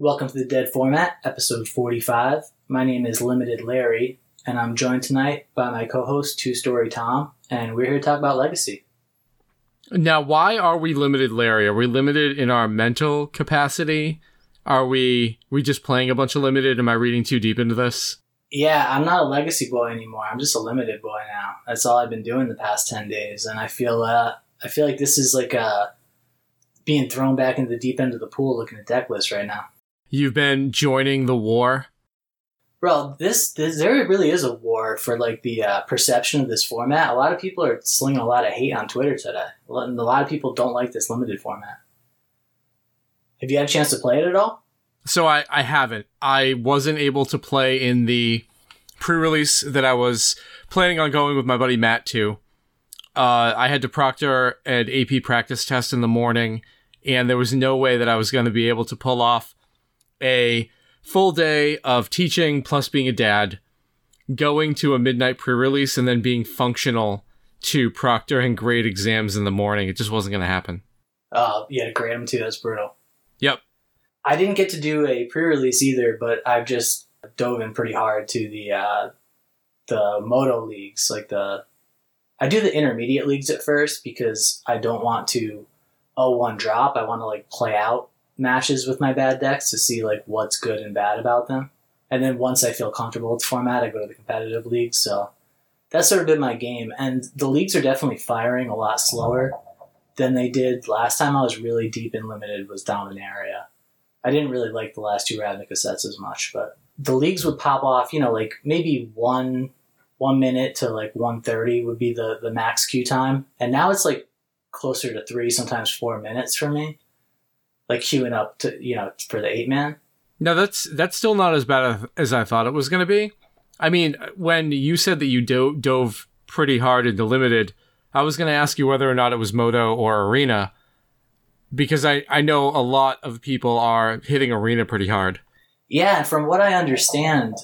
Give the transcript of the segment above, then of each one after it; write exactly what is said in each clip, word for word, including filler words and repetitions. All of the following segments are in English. Welcome to the Dead Format, episode forty-five. My name is Limited Larry, and I'm joined tonight by my co-host, Two Story Tom, and we're here to talk about Legacy. Now, why are we Limited Larry? Are we limited in our mental capacity? Are we we just playing a bunch of Limited? Am I reading too deep into this? Yeah, I'm not a Legacy boy anymore. I'm just a Limited boy now. That's all I've been doing the past ten days, and I feel uh, I feel like this is like a, being thrown back into the deep end of the pool looking at deck lists right now. You've been joining the war? Bro, this, this there really is a war for like the uh, perception of this format. A lot of people are slinging a lot of hate on Twitter today. A lot of people don't like this Limited format. Have you had a chance to play it at all? So I, I haven't. I wasn't able to play in the pre-release that I was planning on going with my buddy Matt to. Uh, I had to proctor an A P practice test in the morning, and there was no way that I was going to be able to pull off a full day of teaching plus being a dad, going to a midnight pre-release, and then being functional to proctor and grade exams in the morning. It just wasn't going to happen. Oh, uh, yeah, grade them too. That's brutal. Yep. I didn't get to do a pre-release either, but I've just dove in pretty hard to the uh, the Modo leagues. Like the, I do the intermediate leagues at first because I don't want to oh one drop. I want to like play out matches with my bad decks to see like what's good and bad about them, and then once I feel comfortable with the format, I go to the competitive leagues. So that's sort of been my game, and the leagues are definitely firing a lot slower than they did last time. I was really deep in Limited was Dominaria. I didn't really like the last two Ravnica sets as much, but the leagues would pop off, you know, like maybe one one minute to like one thirty would be the the max queue time, and now it's like closer to three, sometimes four minutes for me. Like queuing up to, you know, for the eight man. No, that's that's still not as bad as I thought it was going to be. I mean, when you said that you do- dove pretty hard into Limited, I was going to ask you whether or not it was Modo or Arena, because I, I know a lot of people are hitting Arena pretty hard. Yeah, from what I understand,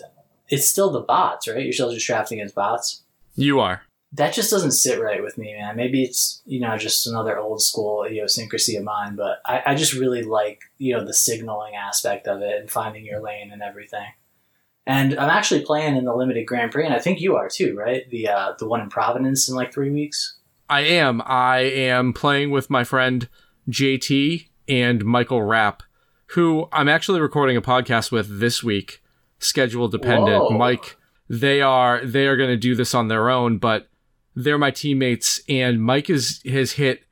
it's still the bots, right? You're still just trapped against bots. You are. That just doesn't sit right with me, man. Maybe it's, you know, just another old school idiosyncrasy of mine, but I, I just really like, you know, the signaling aspect of it and finding your lane and everything. And I'm actually playing in the Limited Grand Prix, and I think you are too, right? The uh, the one in Providence in like three weeks? I am. I am playing with my friend J T and Michael Rapp, who I'm actually recording a podcast with this week, schedule dependent. Whoa. Mike, they are they are going to do this on their own, but they're my teammates, and Mike is, has hit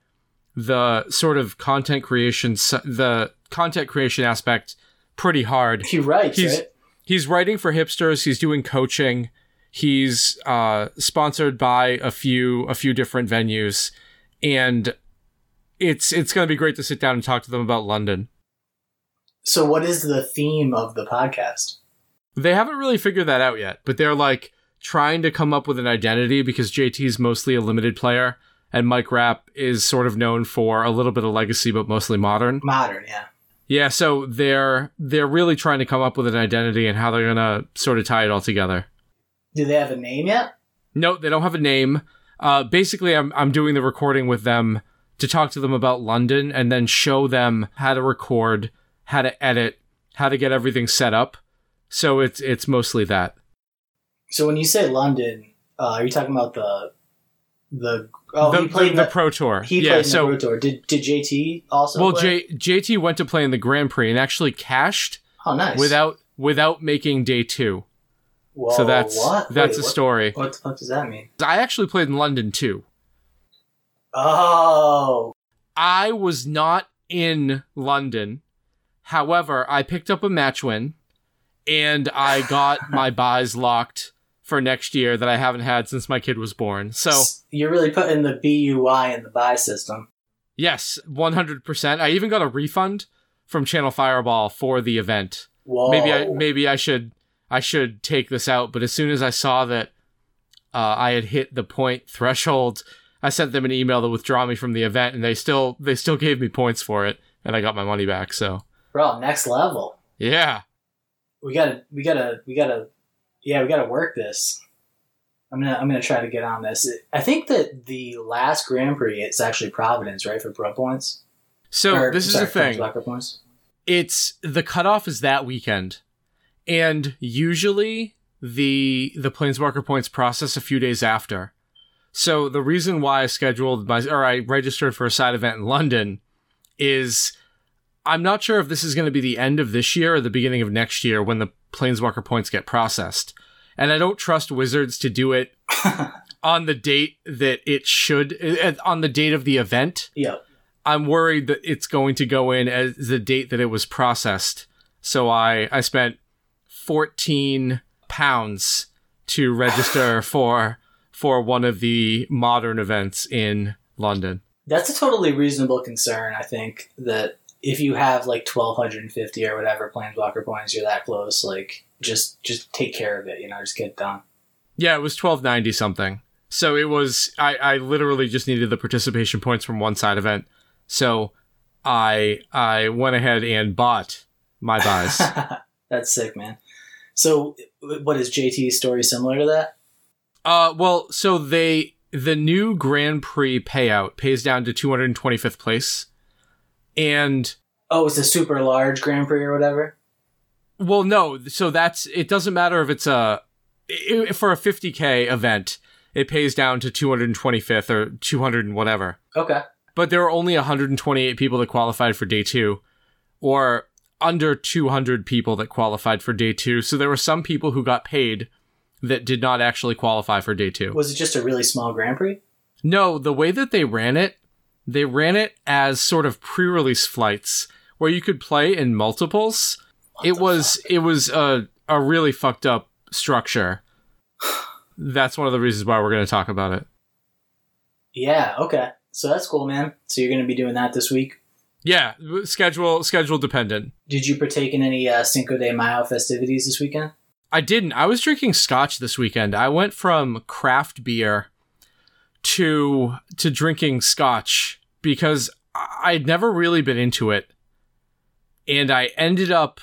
the sort of content creation, the content creation aspect pretty hard. He writes, he's, right? He's writing for hipsters. He's doing coaching. He's uh, sponsored by a few a few different venues, and it's it's going to be great to sit down and talk to them about London. So, what is the theme of the podcast? They haven't really figured that out yet, but they're like trying to come up with an identity, because J T is mostly a Limited player and Mike Rapp is sort of known for a little bit of Legacy, but mostly modern. Modern, yeah. Yeah, so they're they're really trying to come up with an identity and how they're going to sort of tie it all together. Do they have a name yet? No, they don't have a name. Uh, basically, I'm I'm doing the recording with them to talk to them about London and then show them how to record, how to edit, how to get everything set up. So it's it's mostly that. So when you say London, uh, are you talking about the the oh the, he played the, the Pro Tour? He yeah, played in so, the Pro Tour. Did did J T also? Well, play? J, JT went to play in the Grand Prix and actually cashed. Oh, nice! Without without making day two. Whoa! So that's what? that's Wait, a story. What, what the fuck does that mean? I actually played in London too. Oh! I was not in London. However, I picked up a match win, and I got my buys locked for next year that I haven't had since my kid was born. So you're really putting the B U I in the buy system. Yes, one hundred percent. I even got a refund from Channel Fireball for the event. Whoa. Maybe I maybe I should I should take this out, but as soon as I saw that uh, I had hit the point threshold, I sent them an email to withdraw me from the event, and they still they still gave me points for it, and I got my money back. So, bro, next level. Yeah. We gotta we gotta we gotta Yeah, we got to work this. I'm gonna, I'm gonna try to get on this. I think that the last Grand Prix, it's actually Providence, right, for pro points. So or, this is sorry, the thing. it's the cutoff is that weekend, and usually the the Planeswalker points process a few days after. So the reason why I scheduled my or I registered for a side event in London is I'm not sure if this is going to be the end of this year or the beginning of next year when the Planeswalker points get processed. And I don't trust Wizards to do it on the date that it should, on the date of the event. Yeah. I'm worried that it's going to go in as the date that it was processed. So I, I spent fourteen pounds to register for for one of the modern events in London. That's a totally reasonable concern, I think, that if you have like twelve fifty or whatever Planeswalker points, you're that close, like just just take care of it, you know, just get it done. Yeah, it was twelve ninety something. So it was, I, I literally just needed the participation points from one side event. So I I went ahead and bought my buys. That's sick, man. So what is J T's story similar to that? Uh, well, so they the new Grand Prix payout pays down to two hundred twenty-fifth place. And oh, it's a super large Grand Prix or whatever. Well, no. So that's it. Doesn't matter if it's a it, for a fifty K event, it pays down to two hundred twenty-fifth or two hundred and whatever. Okay. But there were only one hundred twenty-eight people that qualified for day two, or under two hundred people that qualified for day two. So there were some people who got paid that did not actually qualify for day two. Was it just a really small Grand Prix? No, the way that they ran it. They ran it as sort of pre-release flights where you could play in multiples. What it was fuck? It was a, a really fucked up structure. That's one of the reasons why we're going to talk about it. Yeah, okay. So that's cool, man. So you're going to be doing that this week? Yeah, schedule schedule dependent. Did you partake in any uh, Cinco de Mayo festivities this weekend? I didn't. I was drinking scotch this weekend. I went from craft beer to to drinking scotch because I'd never really been into it, and I ended up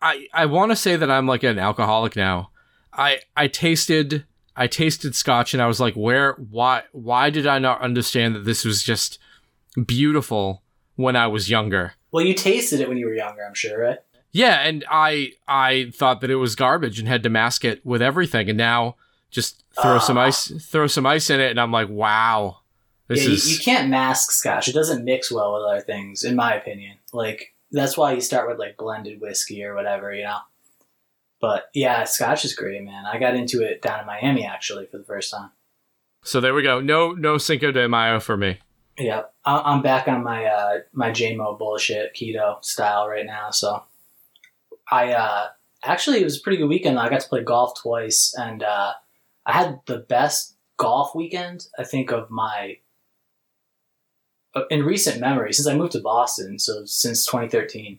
I I want to say that I'm like an alcoholic now. I I tasted I tasted scotch and I was like, where why why did I not understand that this was just beautiful when I was younger? Well, you tasted it when you were younger, I'm sure, right? Yeah, and I I thought that it was garbage and had to mask it with everything, and now Just throw uh, some ice, throw some ice in it, and I'm like, wow, this yeah, is. You can't mask scotch; it doesn't mix well with other things, in my opinion. Like that's why you start with like blended whiskey or whatever, you know. But yeah, scotch is great, man. I got into it down in Miami actually for the first time. So there we go. No, no Cinco de Mayo for me. Yeah, I'm back on my uh, my J M O bullshit keto style right now. So I uh, actually it was a pretty good weekend. I got to play golf twice and. Uh, I had the best golf weekend, I think, of my in recent memory since I moved to Boston. So since twenty thirteen,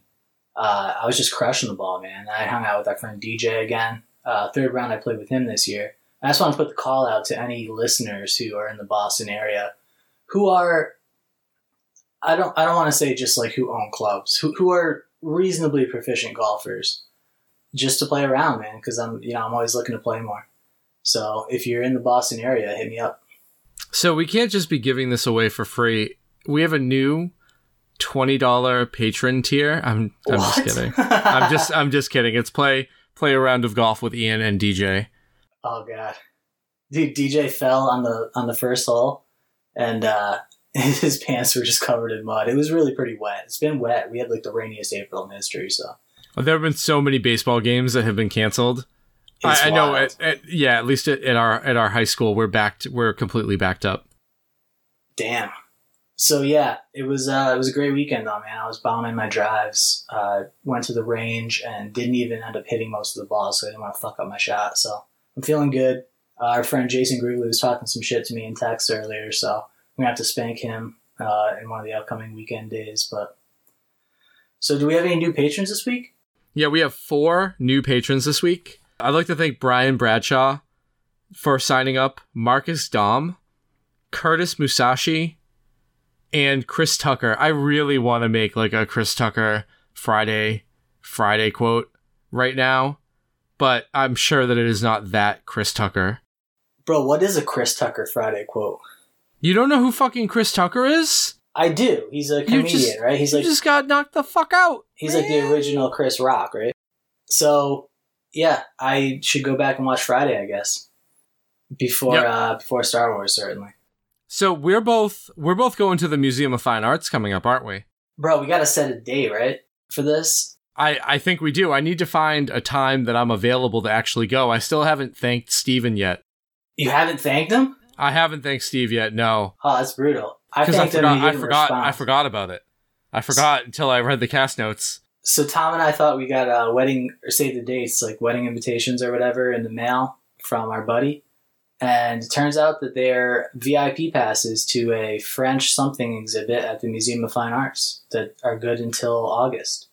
uh, I was just crushing the ball, man. I hung out with our friend D J again. Uh, third round, I played with him this year. I just want to put the call out to any listeners who are in the Boston area, who are I don't I don't want to say just like who own clubs, who who are reasonably proficient golfers, just to play around, man. Because I'm you know I'm always looking to play more. So if you're in the Boston area, hit me up. So we can't just be giving this away for free. We have a new twenty dollars patron tier. I'm I'm what? just kidding. I'm just I'm just kidding. It's play play a round of golf with Ian and D J. Oh god, dude! D J fell on the on the first hole, and uh, his pants were just covered in mud. It was really pretty wet. It's been wet. We had like the rainiest April in history. So there have been so many baseball games that have been canceled. I, I know. At, at, yeah, at least at, at our at our high school, we're backed. We're completely backed up. Damn. So yeah, it was uh, it was a great weekend though, man. I was bombing my drives. Uh, went to the range and didn't even end up hitting most of the balls, so I didn't want to fuck up my shot. So I'm feeling good. Uh, our friend Jason Gruglia was talking some shit to me in text earlier, so I'm gonna have to spank him uh, in one of the upcoming weekend days. But so, do we have any new patrons this week? Yeah, we have four new patrons this week. I'd like to thank Brian Bradshaw for signing up, Marcus Dom, Curtis Musashi, and Chris Tucker. I really want to make like a Chris Tucker Friday, Friday quote right now, but I'm sure that it is not that Chris Tucker. Bro, what is a Chris Tucker Friday quote? You don't know who fucking Chris Tucker is? I do. He's a comedian, just, right? He's you like just got knocked the fuck out. He's man. Like the original Chris Rock, right? So, yeah, I should go back and watch Friday, I guess, before yep. uh, before Star Wars, certainly. So we're both we're both going to the Museum of Fine Arts coming up, aren't we? Bro, we gotta set a date, right, for this? I, I think we do. I need to find a time that I'm available to actually go. I still haven't thanked Steven yet. You haven't thanked him? I haven't thanked Steve yet, no. Oh, that's brutal. I thanked I forgot, him I forgot, respond. I forgot about it. I forgot so, until I read the cast notes. So Tom and I thought we got a wedding, or save the dates, like wedding invitations or whatever in the mail from our buddy. And it turns out that they're V I P passes to a French something exhibit at the Museum of Fine Arts that are good until August.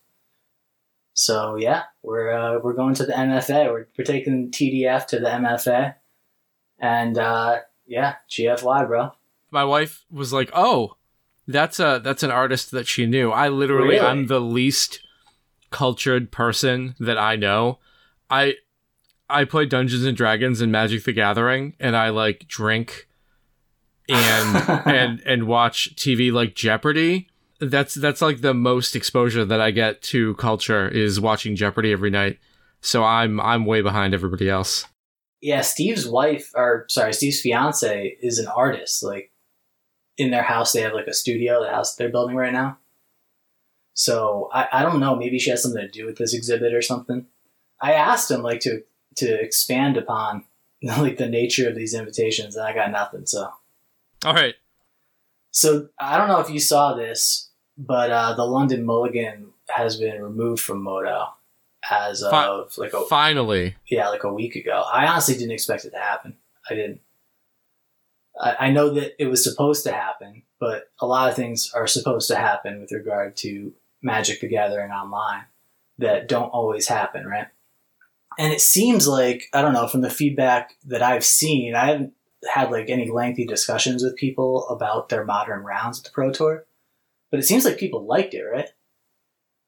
So yeah, we're uh, we're going to the M F A. We're, we're taking T D F to the M F A, and uh, yeah, G F Y, bro. My wife was like, "Oh, that's a that's an artist that she knew." I literally, really? I'm the least cultured person that I know. I I play Dungeons and Dragons and Magic the Gathering, and I like drink and and and watch T V like Jeopardy. That's that's like the most exposure that I get to culture is watching Jeopardy every night. So I'm I'm way behind everybody else. Yeah, Steve's wife, or sorry, Steve's fiance is an artist. Like in their house, they have like a studio, the house they're building right now. So I, I don't know. Maybe she has something to do with this exhibit or something. I asked him like to to expand upon like the nature of these invitations, and I got nothing. So all right. So I don't know if you saw this. But uh, the London Mulligan has been removed from Modo as of like a, finally, yeah, like a week ago. I honestly didn't expect it to happen. I didn't. I, I know that it was supposed to happen, but a lot of things are supposed to happen with regard to Magic the Gathering online that don't always happen, right? And it seems like, I don't know, from the feedback that I've seen, I haven't had like any lengthy discussions with people about their modern rounds at the Pro Tour. But it seems like people liked it, right?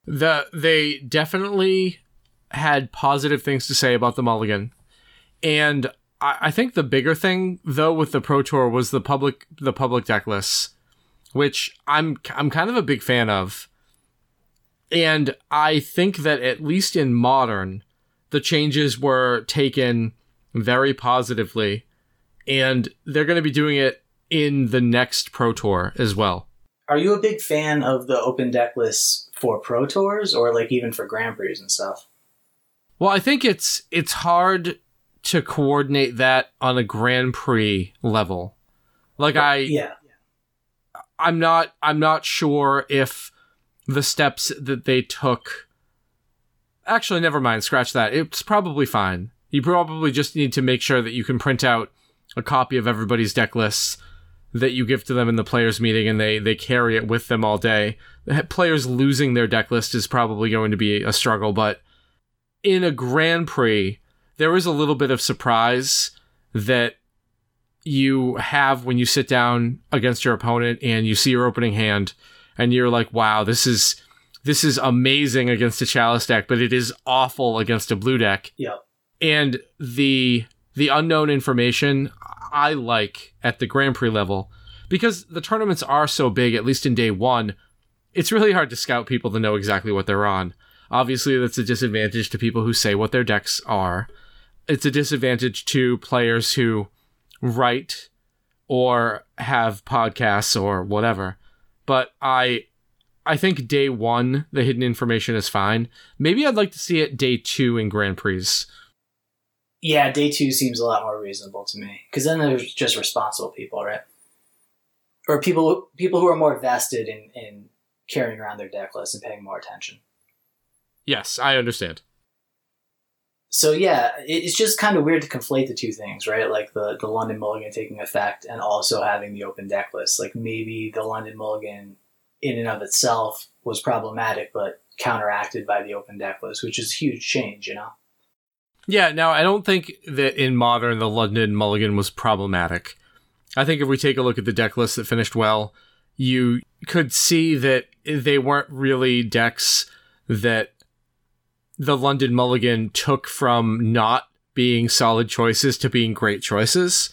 The they definitely had positive things to say about the Mulligan. And I, I think the bigger thing, though, with the Pro Tour was the public the public deck lists, which I'm I'm kind of a big fan of. And I think that at least in Modern, the changes were taken very positively. And they're going to be doing it in the next Pro Tour as well. Are you a big fan of the open deck lists for Pro Tours or like even for Grand Prix and stuff? Well, I think it's it's hard to coordinate that on a Grand Prix level. Like I yeah. I'm not I'm not sure if the steps that they took actually never mind, scratch that. It's probably fine. You probably just need to make sure that you can print out a copy of everybody's deck lists that you give to them in the players meeting and they, they carry it with them all day. Players losing their deck list is probably going to be a struggle, but in a Grand Prix, there is a little bit of surprise that you have when you sit down against your opponent and you see your opening hand and you're like, wow, this is this is amazing against a Chalice deck, but it is awful against a blue deck. Yeah. And the the unknown information I like at the Grand Prix level, because the tournaments are so big, at least in day one, it's really hard to scout people to know exactly what they're on. Obviously, that's a disadvantage to people who say what their decks are. It's a disadvantage to players who write or have podcasts or whatever. But I, I think day one, the hidden information is fine. Maybe I'd like to see it day two in Grand Prix. Yeah, day two seems a lot more reasonable to me because then there's just responsible people, right? Or people people who are more vested in, in carrying around their deck list and paying more attention. Yes, I understand. So yeah, it's just kind of weird to conflate the two things, right? Like the, the London Mulligan taking effect and also having the open deck list. Like maybe the London Mulligan in and of itself was problematic, but counteracted by the open deck list, which is a huge change, you know? Yeah, now, I don't think that in Modern, the London Mulligan was problematic. I think if we take a look at the deck list that finished well, you could see that they weren't really decks that the London Mulligan took from not being solid choices to being great choices.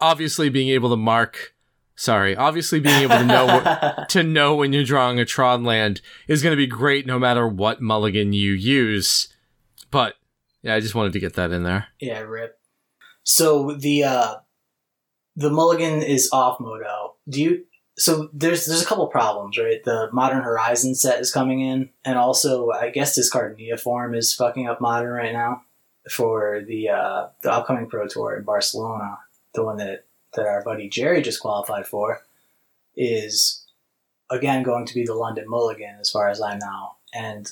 Obviously, being able to mark Sorry. Obviously, being able to know to know when you're drawing a Tron land is going to be great no matter what mulligan you use. But yeah, I just wanted to get that in there. Yeah, rip. So the uh, the mulligan is off Modo. Do you? So there's there's a couple problems, right? The Modern Horizon set is coming in, and also I guess discard Neoform is fucking up Modern right now for the uh, the upcoming Pro Tour in Barcelona, the one that that our buddy Jerry just qualified for, is again going to be the London Mulligan as far as I know. And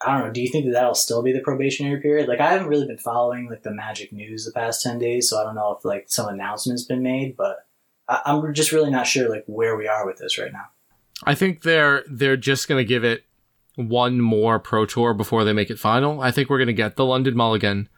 I don't know, do you think that that'll still be the probationary period? Like, I haven't really been following like the Magic news the past ten days, so I don't know if like some announcement's been made, but I'm just really not sure like where we are with this right now. I think they're they're just going to give it one more Pro Tour before they make it final. I think we're going to get the London Mulligan,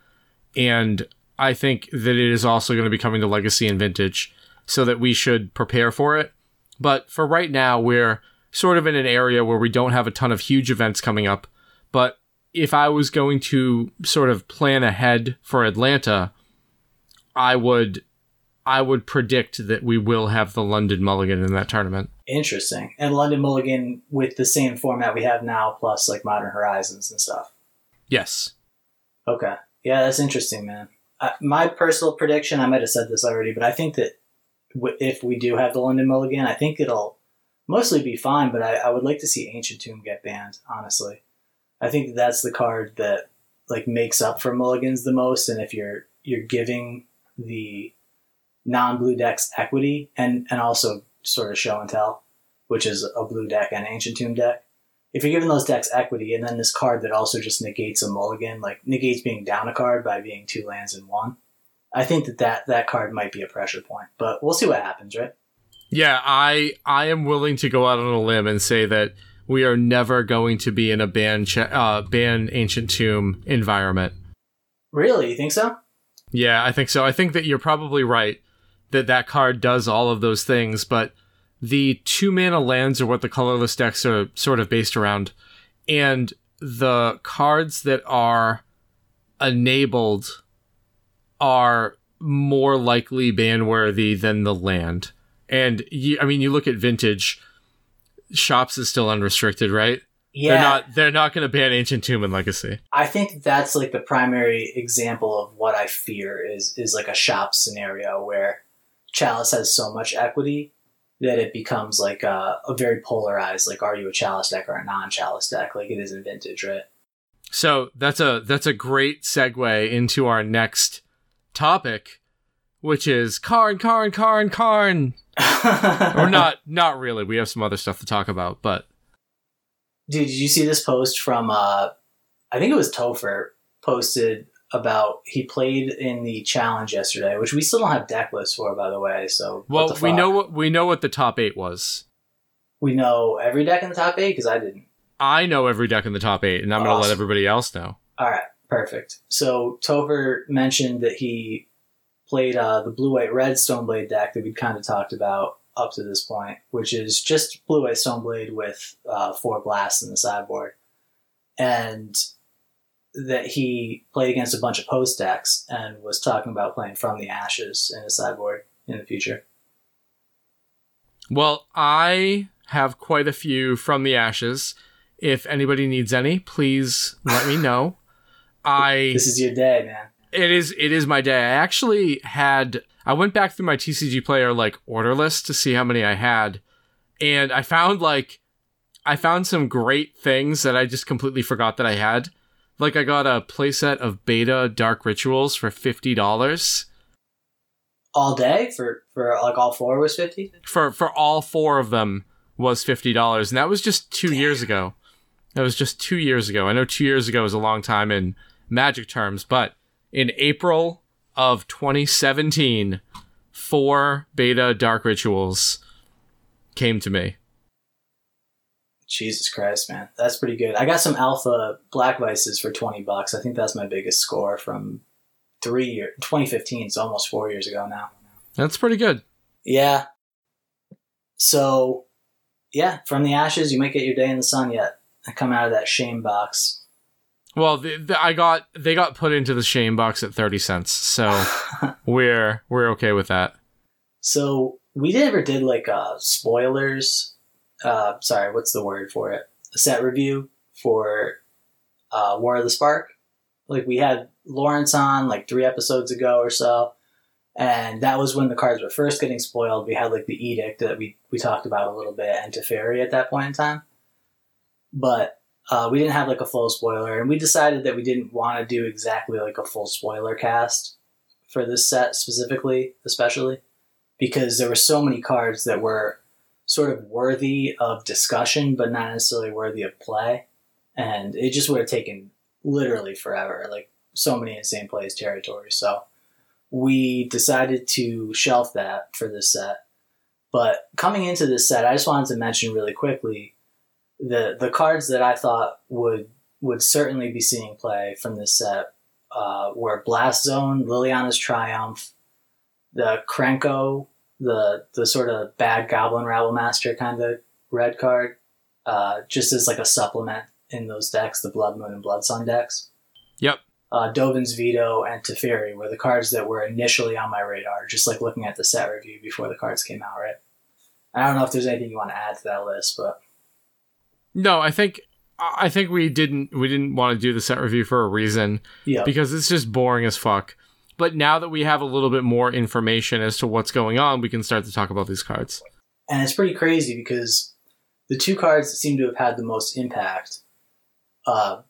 and I think that it is also going to be coming to Legacy and Vintage, so that we should prepare for it. But for right now, we're sort of in an area where we don't have a ton of huge events coming up. But if I was going to sort of plan ahead for Atlanta, I would... I would predict that we will have the London Mulligan in that tournament. Interesting. And London Mulligan with the same format we have now, plus like Modern Horizons and stuff. Yes. Okay. Yeah, that's interesting, man. Uh, my personal prediction, I might have said this already, but I think that w- if we do have the London Mulligan, I think it'll mostly be fine, but I, I would like to see Ancient Tomb get banned, honestly. I think that's the card that like makes up for mulligans the most, and if you're you're giving the non-blue decks equity and, and also sort of show and tell, which is a blue deck and Ancient Tomb deck. If you're giving those decks equity and then this card that also just negates a mulligan, like negates being down a card by being two lands in one, I think that that, that card might be a pressure point, but we'll see what happens, right? Yeah, I I am willing to go out on a limb and say that we are never going to be in a ban, ch- uh, ban Ancient Tomb environment. Really? You think so? Yeah, I think so. I think that you're probably right. That that card does all of those things, but the two mana lands are what the colorless decks are sort of based around, and the cards that are enabled are more likely ban worthy than the land. And you, I mean, you look at Vintage. Shops is still unrestricted, right? Yeah, they're not. They're not going to ban Ancient Tomb and Legacy. I think that's like the primary example of what I fear is is like a shop scenario where Chalice has so much equity that it becomes like a, a very polarized, like, are you a Chalice deck or a non-Chalice deck? Like it is in Vintage, right? So that's a that's a great segue into our next topic, which is Karn, Karn, Karn, Karn. Or not, not really. We have some other stuff to talk about, but. Dude, did you see this post from, uh, I think it was Topher posted about he played in the challenge yesterday, which we still don't have deck lists for, by the way. So well, what the we know what we know what the top eight was. We know every deck in the top eight because I didn't. I know every deck in the top eight, and I'm awesome. Going to let everybody else know. All right, perfect. So Topher mentioned that he played uh, the blue-white-red Stoneblade deck that we kind of talked about up to this point, which is just blue-white Stoneblade with uh, four blasts in the sideboard. And that he played against a bunch of post decks and was talking about playing From the Ashes in the sideboard in the future. Well, I have quite a few From the Ashes. If anybody needs any, please let me know. I This is your day, man. It is, it is my day. I actually had... I went back through my T C G Player like order list to see how many I had, and I found like I found some great things that I just completely forgot that I had. Like I got a playset of Beta Dark Rituals for fifty dollars. All day for, for like all four was fifty? For for all four of them was fifty dollars, and that was just two Damn. years ago. That was just two years ago. I know two years ago is a long time in Magic terms, but in April of twenty seventeen, four Beta Dark Rituals came to me. Jesus Christ, man. That's pretty good. I got some Alpha Black Vices for twenty bucks. I think that's my biggest score from three year, twenty fifteen, so almost four years ago now. That's pretty good. Yeah. So, yeah, From the Ashes, you might get your day in the sun yet. I come out of that shame box. Well, the, the, I got they got put into the shame box at thirty cents, so we're we're okay with that. So we never did like uh, spoilers. Uh, sorry, what's the word for it? A set review for uh, War of the Spark. Like we had Lawrence on like three episodes ago or so, and that was when the cards were first getting spoiled. We had like the Edict that we, we talked about a little bit, and Teferi at that point in time. But uh, we didn't have like a full spoiler, and we decided that we didn't want to do exactly like a full spoiler cast for this set specifically, especially because there were so many cards that were sort of worthy of discussion, but not necessarily worthy of play. And it just would have taken literally forever, like so many insane plays territory. So we decided to shelf that for this set. But coming into this set, I just wanted to mention really quickly the the cards that I thought would would certainly be seeing play from this set uh, were Blast Zone, Liliana's Triumph, the Krenko, the the sort of bad Goblin Rabble Master kind of red card, uh, just as like a supplement in those decks, the Blood Moon and Blood Sun decks. Yep. Uh, Dovin's Veto and Teferi were the cards that were initially on my radar, just like looking at the set review before the cards came out, right? I don't know if there's anything you want to add to that list, but... No, I think I think we didn't we didn't want to do the set review for a reason. Yeah. Because it's just boring as fuck. But now that we have a little bit more information as to what's going on, we can start to talk about these cards. And it's pretty crazy because the two cards that seem to have had the most impact uh,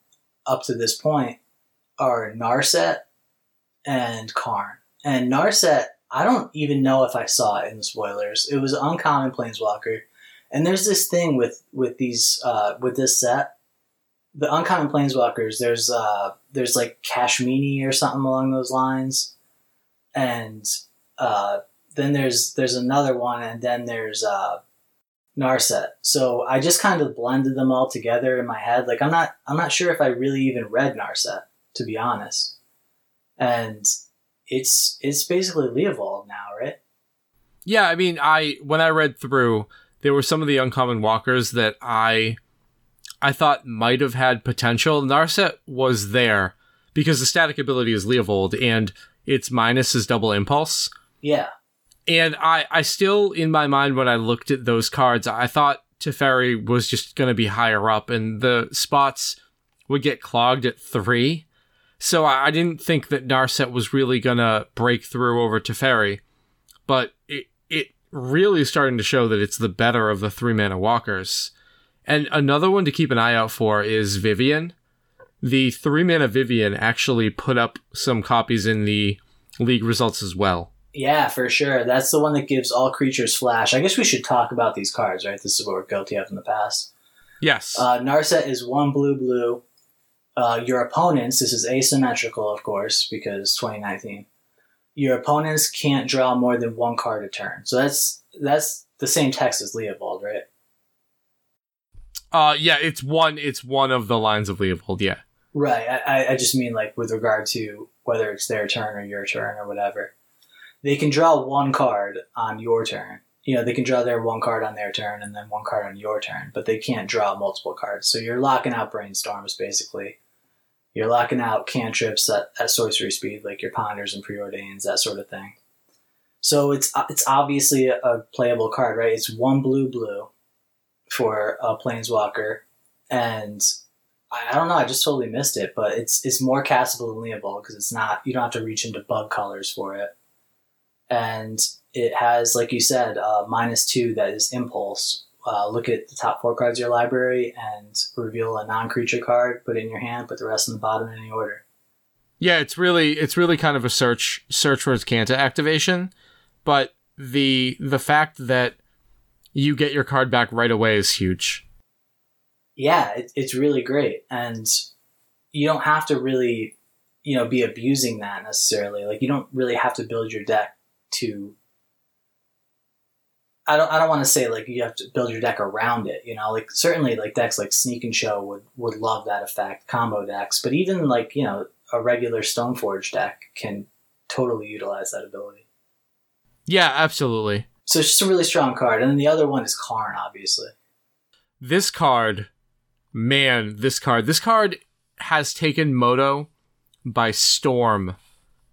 up to this point are Narset and Karn. And Narset, I don't even know if I saw it in the spoilers. It was an uncommon Planeswalker. And there's this thing with with these uh, with this set, the uncommon Planeswalkers. There's uh, there's like Kashmini or something along those lines, and uh, then there's there's another one, and then there's uh, Narset. So I just kind of blended them all together in my head. Like I'm not I'm not sure if I really even read Narset, to be honest. And it's it's basically Leovold now, right? Yeah, I mean, I when I read through, there were some of the uncommon walkers that I I thought might have had potential. Narset was there because the static ability is Leovold and its minus is double impulse. Yeah. And I, I still, in my mind, when I looked at those cards, I thought Teferi was just going to be higher up and the spots would get clogged at three. So I, I didn't think that Narset was really going to break through over Teferi. But it really starting to show that it's the better of the three mana walkers. And another one to keep an eye out for is Vivian. The three mana Vivian actually put up some copies in the league results as well. Yeah, for sure. That's the one that gives all creatures flash. I guess we should talk about these cards, right? This is what we're guilty of in the past. Yes. Uh, Narset is one blue blue. Uh, your opponents, this is asymmetrical, of course, because twenty nineteen. Your opponents can't draw more than one card a turn. So that's that's the same text as Leovold, right? Uh, yeah, it's one it's one of the lines of Leovold, yeah. Right, I, I just mean like with regard to whether it's their turn or your turn or whatever. They can draw one card on your turn. You know, they can draw their one card on their turn and then one card on your turn, but they can't draw multiple cards. So you're locking out Brainstorms, basically. You're locking out cantrips at, at sorcery speed, like your Ponders and Preordains, that sort of thing. So it's it's obviously a, a playable card, right? It's one blue blue for a Planeswalker, and I, I don't know, I just totally missed it, but it's it's more castable than Leovold because it's not you don't have to reach into bug colors for it, and it has, like you said, uh, minus two that is impulse. Uh, look at the top four cards of your library and reveal a non-creature card, put it in your hand, put the rest on the bottom in any order. Yeah, it's really it's really kind of a search search words Canta activation, but the the fact that you get your card back right away is huge. Yeah, it, it's really great, and you don't have to really, you know, be abusing that necessarily. Like you don't really have to build your deck to. I don't I don't want to say like you have to build your deck around it, you know, like certainly like decks like Sneak and Show would, would love that effect, combo decks, but even like, you know, a regular Stoneforge deck can totally utilize that ability. Yeah, absolutely. So it's just a really strong card. And then the other one is Karn, obviously. This card, man, this card, this card has taken Modo by storm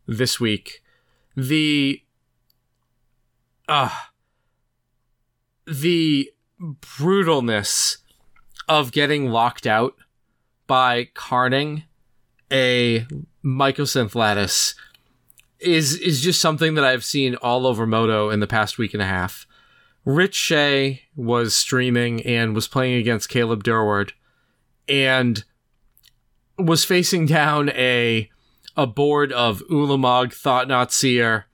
this week. The, uh, the brutalness of getting locked out by Karning a Mycosynth Lattice is is just something that I've seen all over Modo in the past week and a half. Rich Shea was streaming and was playing against Caleb Durward and was facing down a a board of Ulamog, Thought Not Seer,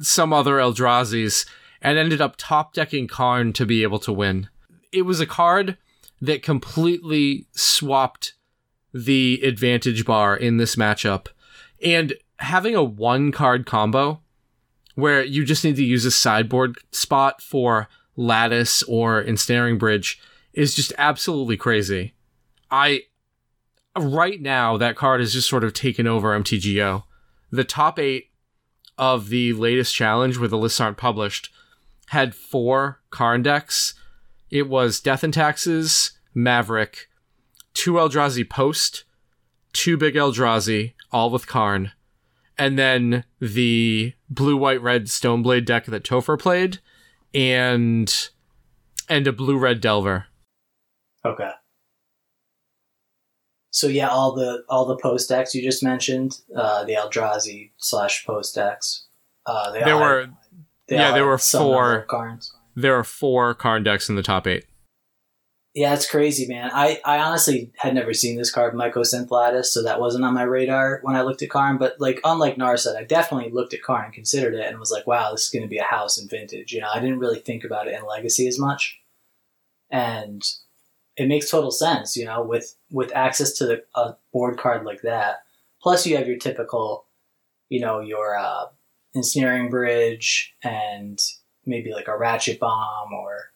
some other Eldrazi's, and ended up top-decking Karn to be able to win. It was a card that completely swapped the advantage bar in this matchup. And having a one-card combo where you just need to use a sideboard spot for Lattice or Ensnaring Bridge is just absolutely crazy. I... Right now, that card has just sort of taken over M T G O. The top eight of the latest challenge, where the lists aren't published, had four Karn decks. It was Death and Taxes, Maverick, two Eldrazi Post, two Big Eldrazi, all with Karn, and then the blue-white-red Stoneblade deck that Topher played, and and a blue-red Delver. Okay. So yeah, all the all the post decks you just mentioned, uh, the Eldrazi slash post decks. Uh, they there were, had, they yeah, there were four Karns. There are four Karn decks in the top eight. Yeah, it's crazy, man. I, I honestly had never seen this card, Mycosynth Lattice, so that wasn't on my radar when I looked at Karn. But like, unlike Narset, I definitely looked at Karn and considered it, and was like, wow, this is going to be a house in Vintage. You know, I didn't really think about it in Legacy as much, and it makes total sense, you know, with, with access to the, a board card like that. Plus you have your typical, you know, your uh, Ensnaring Bridge and maybe like a Ratchet Bomb or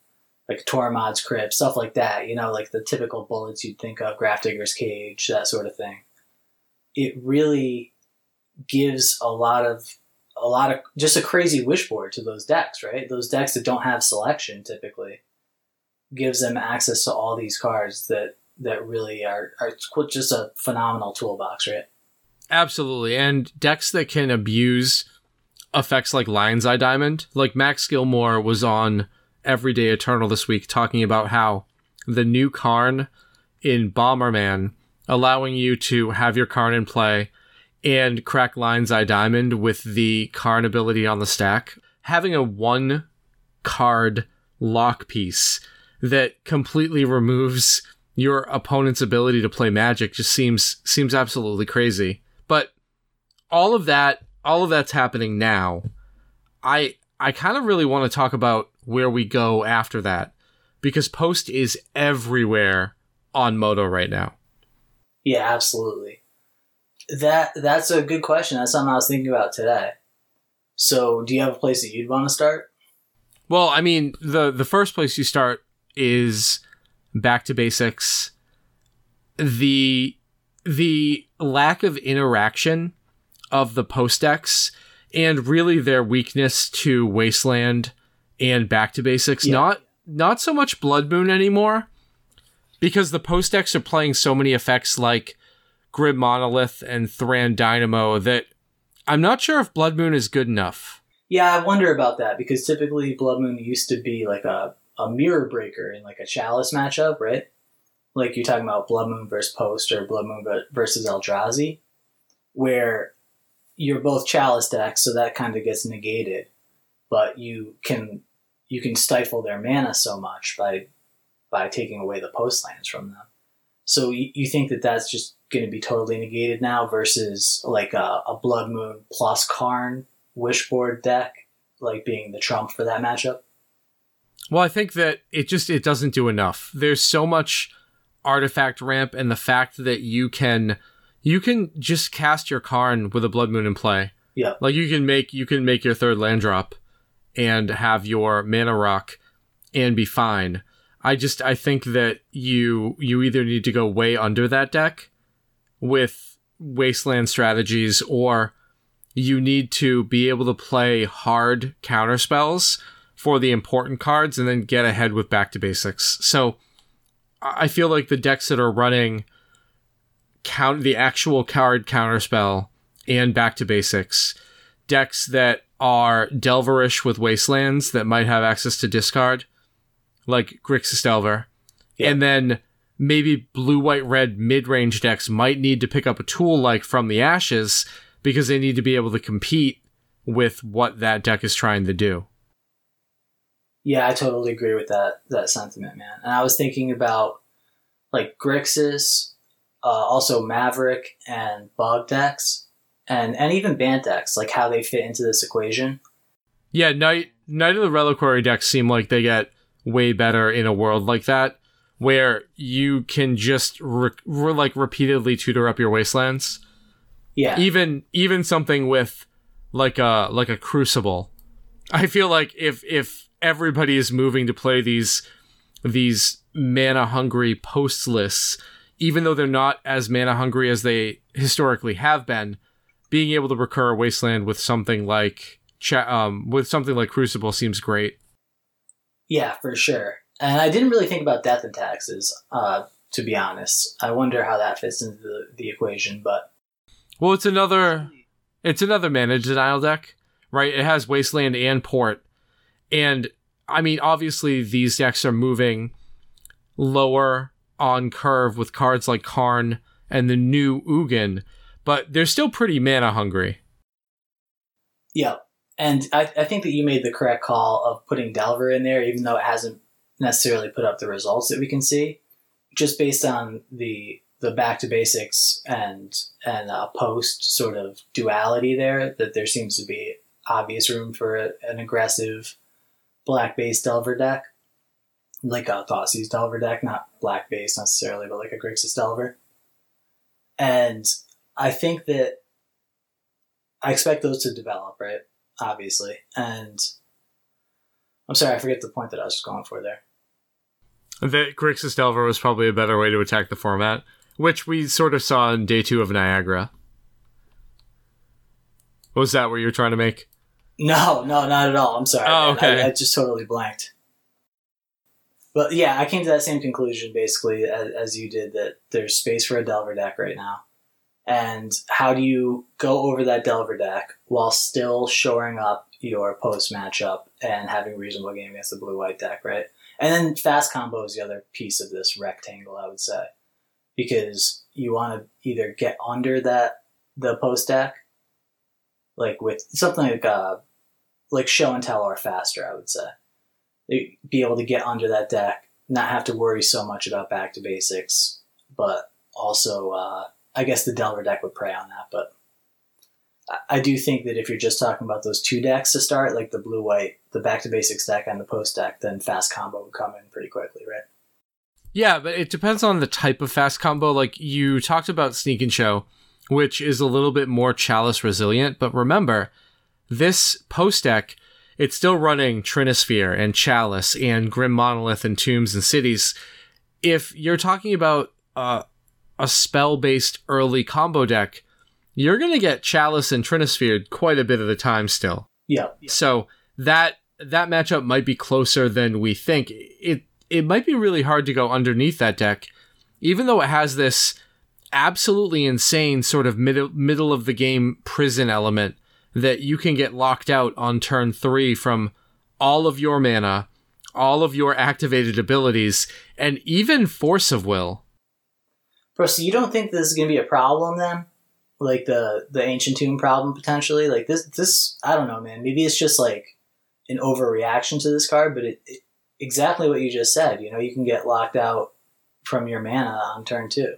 like Tormod's Crypt, stuff like that. You know, like the typical bullets you'd think of, Grafdigger's Cage, that sort of thing. It really gives a lot of, a lot of, just a crazy wish board to those decks, right? Those decks that don't have selection typically. Gives them access to all these cards that, that really are, are just a phenomenal toolbox, right? Absolutely. And decks that can abuse effects like Lion's Eye Diamond. Like Max Gilmore was on Everyday Eternal this week talking about how the new Karn in Bomberman, allowing you to have your Karn in play and crack Lion's Eye Diamond with the Karn ability on the stack. Having a one card lock piece that completely removes your opponent's ability to play Magic just seems seems absolutely crazy. But all of that, all of that's happening now. I I kind of really want to talk about where we go after that, because Post is everywhere on Modo right now. Yeah, absolutely. That that's a good question. That's something I was thinking about today. So, do you have a place that you'd want to start? Well, I mean, the the first place you start is Back to Basics. The the lack of interaction of the post decks and really their weakness to Wasteland and Back to Basics. Yeah. Not not so much Blood Moon anymore, because the post decks are playing so many effects like Grim Monolith and Thran Dynamo that I'm not sure if Blood Moon is good enough. Yeah, I wonder about that, because typically Blood Moon used to be like a a mirror breaker in like a Chalice matchup, right? Like you're talking about Blood Moon versus Post or Blood Moon versus Eldrazi, where you're both Chalice decks, so that kind of gets negated, but you can you can stifle their mana so much by by taking away the Post lands from them. So you, you think that that's just going to be totally negated now versus like a, a Blood Moon plus Karn Wishboard deck, like being the trump for that matchup? Well, I think that it just it doesn't do enough. There's so much artifact ramp, and the fact that you can you can just cast your Karn with a Blood Moon in play. Yeah. Like you can make you can make your third land drop and have your mana rock and be fine. I just I think that you you either need to go way under that deck with Wasteland strategies, or you need to be able to play hard counter spells for the important cards and then get ahead with Back to Basics. So I feel like the decks that are running count the actual card counterspell and Back to Basics, decks that are Delverish with Wastelands that might have access to discard, like Grixis Delver. Yeah. And then maybe blue-white-red mid-range decks might need to pick up a tool like From the Ashes because they need to be able to compete with what that deck is trying to do. Yeah, I totally agree with that that sentiment, man. And I was thinking about like Grixis, uh, also Maverick and Bog decks, and, and even Bant decks, like how they fit into this equation. Yeah, Knight, Knight of the Reliquary decks seem like they get way better in a world like that, where you can just re- re- like repeatedly tutor up your Wastelands. Yeah. Even even something with like a like a Crucible. I feel like if if everybody is moving to play these these mana hungry post lists, even though they're not as mana hungry as they historically have been, being able to recur a Wasteland with something like um with something like Crucible seems great. Yeah, for sure. And I didn't really think about Death and Taxes, uh, to be honest. I wonder how that fits into the, the equation, but well, it's another it's another mana denial deck, right? It has Wasteland and Port. And, I mean, obviously these decks are moving lower on curve with cards like Karn and the new Ugin, but they're still pretty mana-hungry. Yeah, and I, I think that you made the correct call of putting Delver in there, even though it hasn't necessarily put up the results that we can see, just based on the the Back to Basics and, and uh, post sort of duality there, that there seems to be obvious room for a, an aggressive black-based Delver deck, like a Thoughtseize Delver deck, not black-based necessarily, but like a Grixis Delver. And I think that I expect those to develop, right? Obviously. And I'm sorry, I forget the point that I was just going for there. That Grixis Delver was probably a better way to attack the format, which we sort of saw in day two of Niagara. Was that what you were trying to make? No, no, not at all. I'm sorry. Oh, okay. I, I just totally blanked. But yeah, I came to that same conclusion basically as, as you did, that there's space for a Delver deck right now. And how do you go over that Delver deck while still shoring up your post matchup and having a reasonable game against the blue-white deck, right? And then fast combo is the other piece of this rectangle, I would say, because you want to either get under that the post deck, like with something like uh, like show and tell or faster, I would say. Be able to get under that deck, not have to worry so much about Back to Basics, but also, uh, I guess the Delver deck would prey on that. But I do think that if you're just talking about those two decks to start, like the blue-white, the Back to Basics deck and the post deck, then fast combo would come in pretty quickly, right? Yeah, but it depends on the type of fast combo. Like you talked about Sneak and Show, which is a little bit more Chalice resilient. But remember, this post deck, it's still running Trinisphere and Chalice and Grim Monolith and Tombs and Cities. If you're talking about uh, a spell-based early combo deck, you're going to get Chalice and Trinisphere quite a bit of the time still. Yeah. yeah. So that that matchup might be closer than we think. It, it might be really hard to go underneath that deck, even though it has this absolutely insane sort of mid- middle of the game prison element that you can get locked out on turn three from all of your mana, all of your activated abilities, and even Force of Will. Bro, so you don't think this is going to be a problem then? Like the the Ancient Tomb problem potentially? Like this, this I don't know, man. Maybe it's just like an overreaction to this card, but it, it exactly what you just said. You know, you can get locked out from your mana on turn two.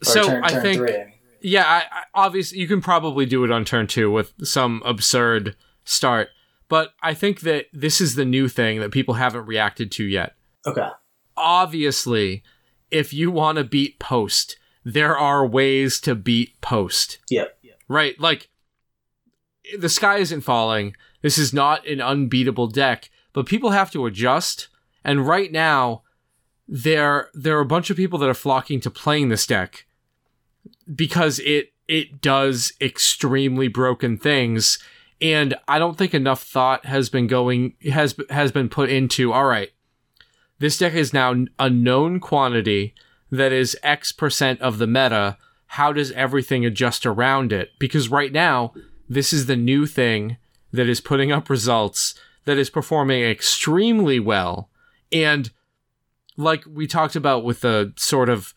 Or so turn, turn I think, three. yeah, I, I, obviously you can probably do it on turn two with some absurd start, but I think that this is the new thing that people haven't reacted to yet. Okay. Obviously, if you want to beat post, there are ways to beat post. Yep. yep. Right? Like, the sky isn't falling. This is not an unbeatable deck, but people have to adjust, and right now, There, there are a bunch of people that are flocking to playing this deck because it it does extremely broken things, and I don't think enough thought has been going has has been put into. All right, this deck is now a known quantity that is X percent of the meta. How does everything adjust around it? Because right now, this is the new thing that is putting up results that is performing extremely well. And like we talked about with the sort of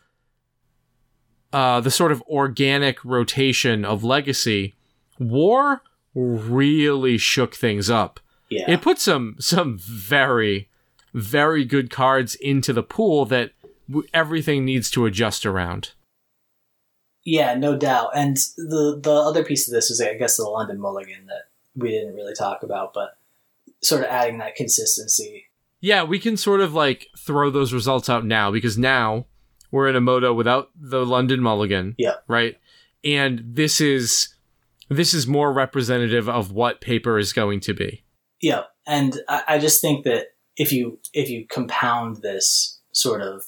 uh, the sort of organic rotation of Legacy, War really shook things up. Yeah. It put some some very, very good cards into the pool that w- everything needs to adjust around. Yeah, no doubt. And the the other piece of this was, I guess, the London Mulligan that we didn't really talk about, but sort of adding that consistency. Yeah, we can sort of like throw those results out now, because now we're in a Modo without the London Mulligan. Yeah. Right? And this is this is more representative of what paper is going to be. Yeah. And I, I just think that if you if you compound this sort of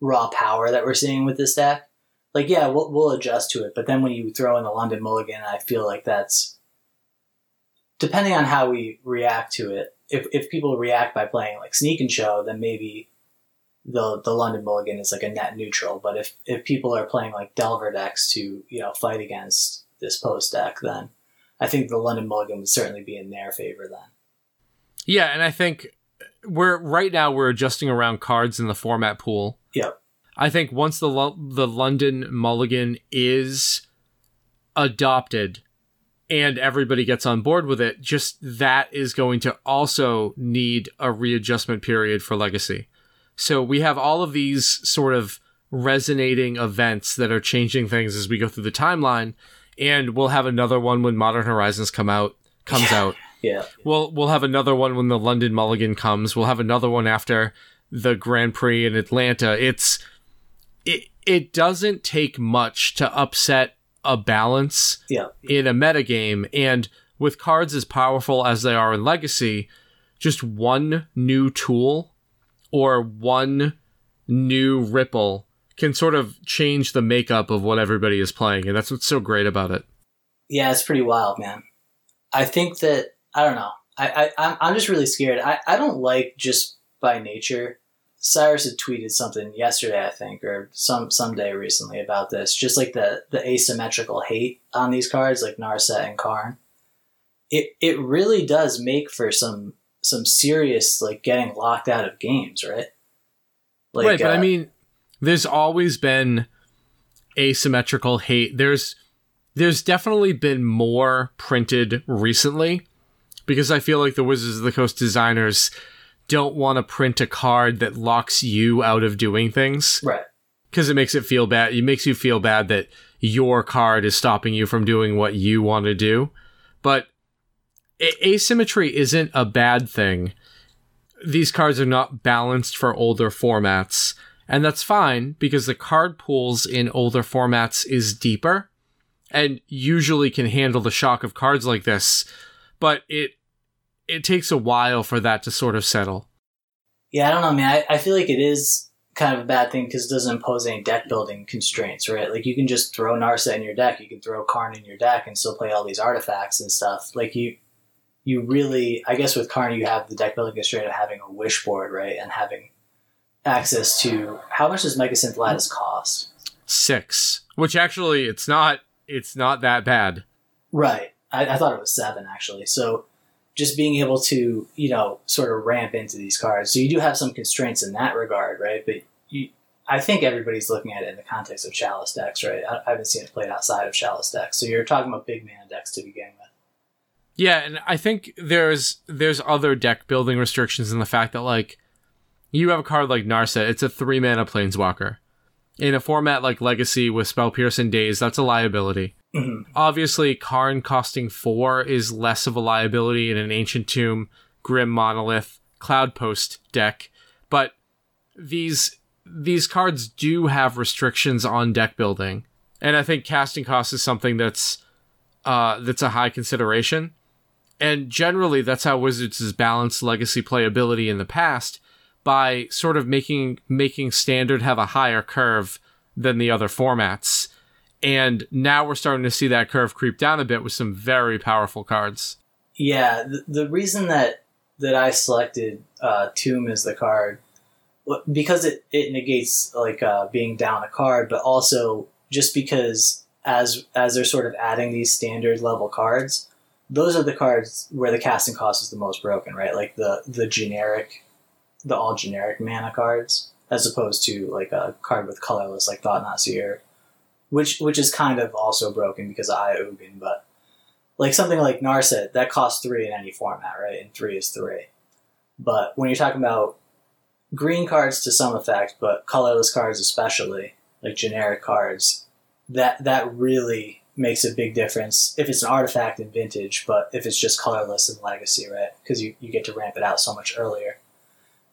raw power that we're seeing with this deck, like, yeah, we'll, we'll adjust to it. But then when you throw in the London Mulligan, I feel like that's, depending on how we react to it, if if people react by playing like Sneak and Show, then maybe the the London Mulligan is like a net neutral. But if, if people are playing like Delver decks to, you know, fight against this post deck, then I think the London Mulligan would certainly be in their favor then. Yeah, and I think we're right now we're adjusting around cards in the format pool. Yep. I think once the Lo- the London Mulligan is adopted and everybody gets on board with it, just that is going to also need a readjustment period for Legacy. So we have all of these sort of resonating events that are changing things as we go through the timeline, and we'll have another one when Modern Horizons come out comes yeah. out. Yeah. We'll we'll have another one when the London Mulligan comes. We'll have another one after the Grand Prix in Atlanta. It's It it doesn't take much to upset a balance yeah. in a metagame. And with cards as powerful as they are in Legacy, just one new tool or one new ripple can sort of change the makeup of what everybody is playing. And that's what's so great about it. Yeah, it's pretty wild, man. I think that, I don't know. I, I, I'm just really scared. I, I don't like just by nature... Cyrus had tweeted something yesterday, I think, or some someday recently about this, just like the, the asymmetrical hate on these cards, like Narset and Karn. It it really does make for some some serious like getting locked out of games, right? Like, right, but uh, I mean, there's always been asymmetrical hate. There's there's definitely been more printed recently, because I feel like the Wizards of the Coast designers don't want to print a card that locks you out of doing things. Right. Because it makes it feel bad. It makes you feel bad that your card is stopping you from doing what you want to do. But asymmetry isn't a bad thing. These cards are not balanced for older formats. And that's fine, because the card pools in older formats is deeper and usually can handle the shock of cards like this. But it It takes a while for that to sort of settle. Yeah, I don't know, man. I, I feel like it is kind of a bad thing because it doesn't impose any deck building constraints, right? Like, you can just throw Narset in your deck, you can throw Karn in your deck, and still play all these artifacts and stuff. Like, you, you really, I guess with Karn, you have the deck building constraint of having a wish board, right? And having access to, how much does Mycosynth Lattice cost? Six. Which actually, it's not, it's not that bad. Right. I, I thought it was seven, actually. So, just being able to, you know, sort of ramp into these cards. So you do have some constraints in that regard, right? But you, I think everybody's looking at it in the context of Chalice decks, right? I, I haven't seen it played outside of Chalice decks. So you're talking about big mana decks to begin with. Yeah, and I think there's there's other deck building restrictions in the fact that, like, you have a card like Narset, it's a three mana Planeswalker. In a format like Legacy with Spell Pierce and Daze, that's a liability. Mm-hmm. Obviously, Karn costing four is less of a liability in an Ancient Tomb, Grim Monolith, Cloud Post deck, but these these cards do have restrictions on deck building, and I think casting cost is something that's uh, that's a high consideration. And generally, that's how Wizards has balanced Legacy playability in the past, by sort of making making Standard have a higher curve than the other formats. And now we're starting to see that curve creep down a bit with some very powerful cards. Yeah, the, the reason that that I selected uh, Tomb as the card, because it, it negates like uh, being down a card, but also just because as as they're sort of adding these standard level cards, those are the cards where the casting cost is the most broken, right? Like the, the generic, the all generic mana cards, as opposed to like a card with colorless like Thought Not Seer, which which is kind of also broken because of Eye Ugin, but like something like Narset, that costs three in any format, right? And three is three. But when you're talking about green cards to some effect, but colorless cards especially, like generic cards, that that really makes a big difference if it's an artifact in Vintage, but if it's just colorless in Legacy, right? Because you, you get to ramp it out so much earlier.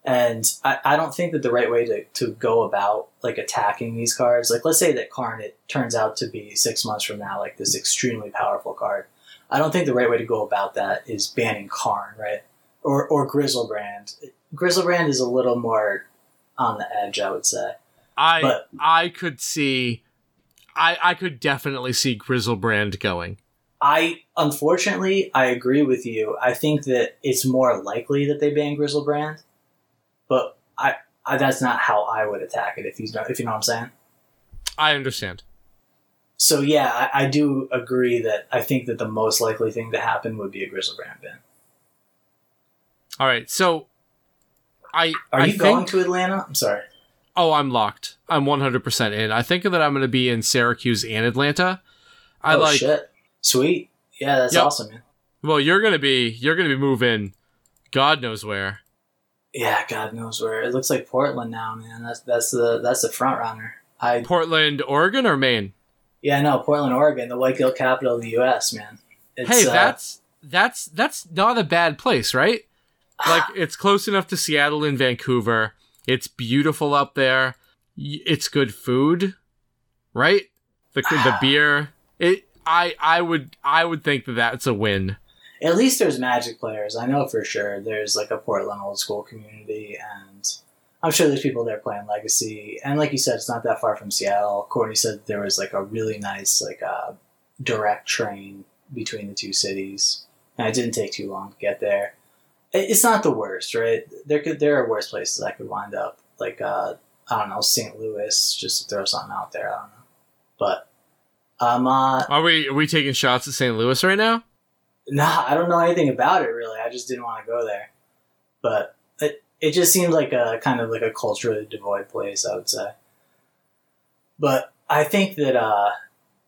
And I, I don't think that the right way to, to go about like attacking these cards, like let's say that Karn, it turns out to be six months from now, like this extremely powerful card. I don't think the right way to go about that is banning Karn, right? Or or Grizzlebrand. Grizzlebrand is a little more on the edge, I would say. I but, I could see... I, I could definitely see Grizzlebrand going. I, unfortunately, I agree with you. I think that it's more likely that they ban Grizzlebrand, but I, I that's not how I would attack it, if you know, if you know what I'm saying. I understand. So, yeah, I, I do agree that I think that the most likely thing to happen would be a Grizzlebrand ban. All right, so... I Are I you think... going to Atlanta? I'm sorry. Oh, I'm locked. I'm one hundred percent in. I think that I'm going to be in Syracuse and Atlanta. I oh, like shit. Sweet. Yeah, that's yep. awesome, man. Well, you're going to be you're going to be moving God knows where. Yeah, God knows where. It looks like Portland now, man. That's that's the that's the front runner. I Portland, Oregon or Maine? Yeah, no, Portland, Oregon, the Whitefield capital of the U S, man. It's, hey, that's uh, that's that's not a bad place, right? Like it's close enough to Seattle and Vancouver. It's beautiful up there. It's good food, right? The the beer. It. I. I would. I would think that that's a win. At least there's Magic players. I know for sure there's like a Portland old school community, and I'm sure there's people there playing Legacy. And like you said, it's not that far from Seattle. Courtney said there was like a really nice like uh, direct train between the two cities, and it didn't take too long to get there. It's not the worst, right? There could there are worse places I could wind up. Like, uh, I don't know, Saint Louis, just to throw something out there. I don't know. But I'm... Uh, are, we, are we taking shots at Saint Louis right now? Nah, I don't know anything about it, really. I just didn't want to go there. But it, it just seems like a kind of like a culturally devoid place, I would say. But I think that... Uh,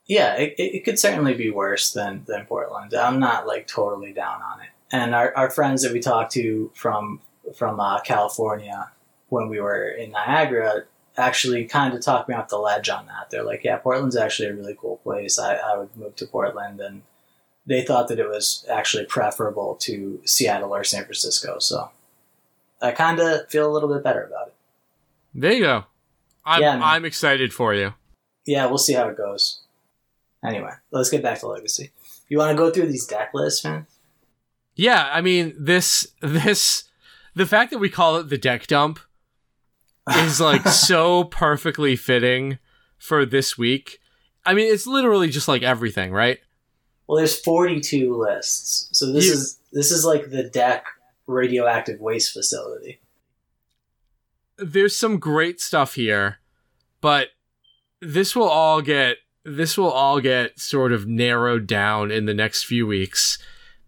yeah, it, it could certainly be worse than, than Portland. I'm not, like, totally down on it. And our, our friends that we talked to from from uh, California when we were in Niagara actually kind of talked me off the ledge on that. They're like, yeah, Portland's actually a really cool place. I, I would move to Portland. And they thought that it was actually preferable to Seattle or San Francisco. So I kind of feel a little bit better about it. There you go. I'm, yeah, I'm excited for you. Yeah, we'll see how it goes. Anyway, let's get back to Legacy. You want to go through these deck lists, man? Yeah, I mean, this, this, the fact that we call it the deck dump is like so perfectly fitting for this week. I mean, it's literally just like everything, right? Well, there's forty-two lists. So this you, is, this is like the deck radioactive waste facility. There's some great stuff here, but this will all get, this will all get sort of narrowed down in the next few weeks.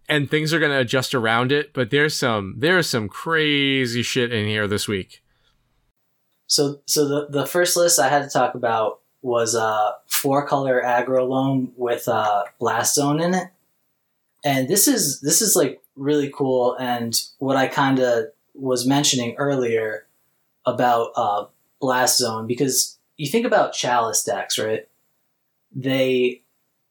And things are going to adjust around it, but there's some there's some crazy shit in here this week. So so the, the first list I had to talk about was uh, four-color aggro loam with uh, Blast Zone in it. And this is this is like really cool, and what I kind of was mentioning earlier about uh, Blast Zone, because you think about Chalice decks, right? They...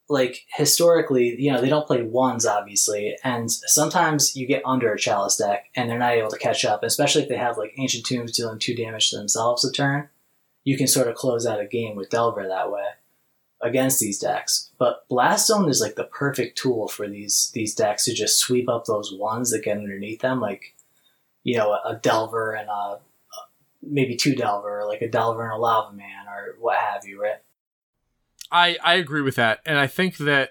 Like, historically, you know, they don't play ones, obviously, and sometimes you get under a Chalice deck, and they're not able to catch up, especially if they have, like, Ancient Tombs dealing two damage to themselves a turn. You can sort of close out a game with Delver that way against these decks. But Blast Zone is, like, the perfect tool for these these decks to just sweep up those ones that get underneath them, like, you know, a, a Delver and a... maybe two Delver, or, like, a Delver and a Lava Man, or what have you, right? I, I agree with that, and I think that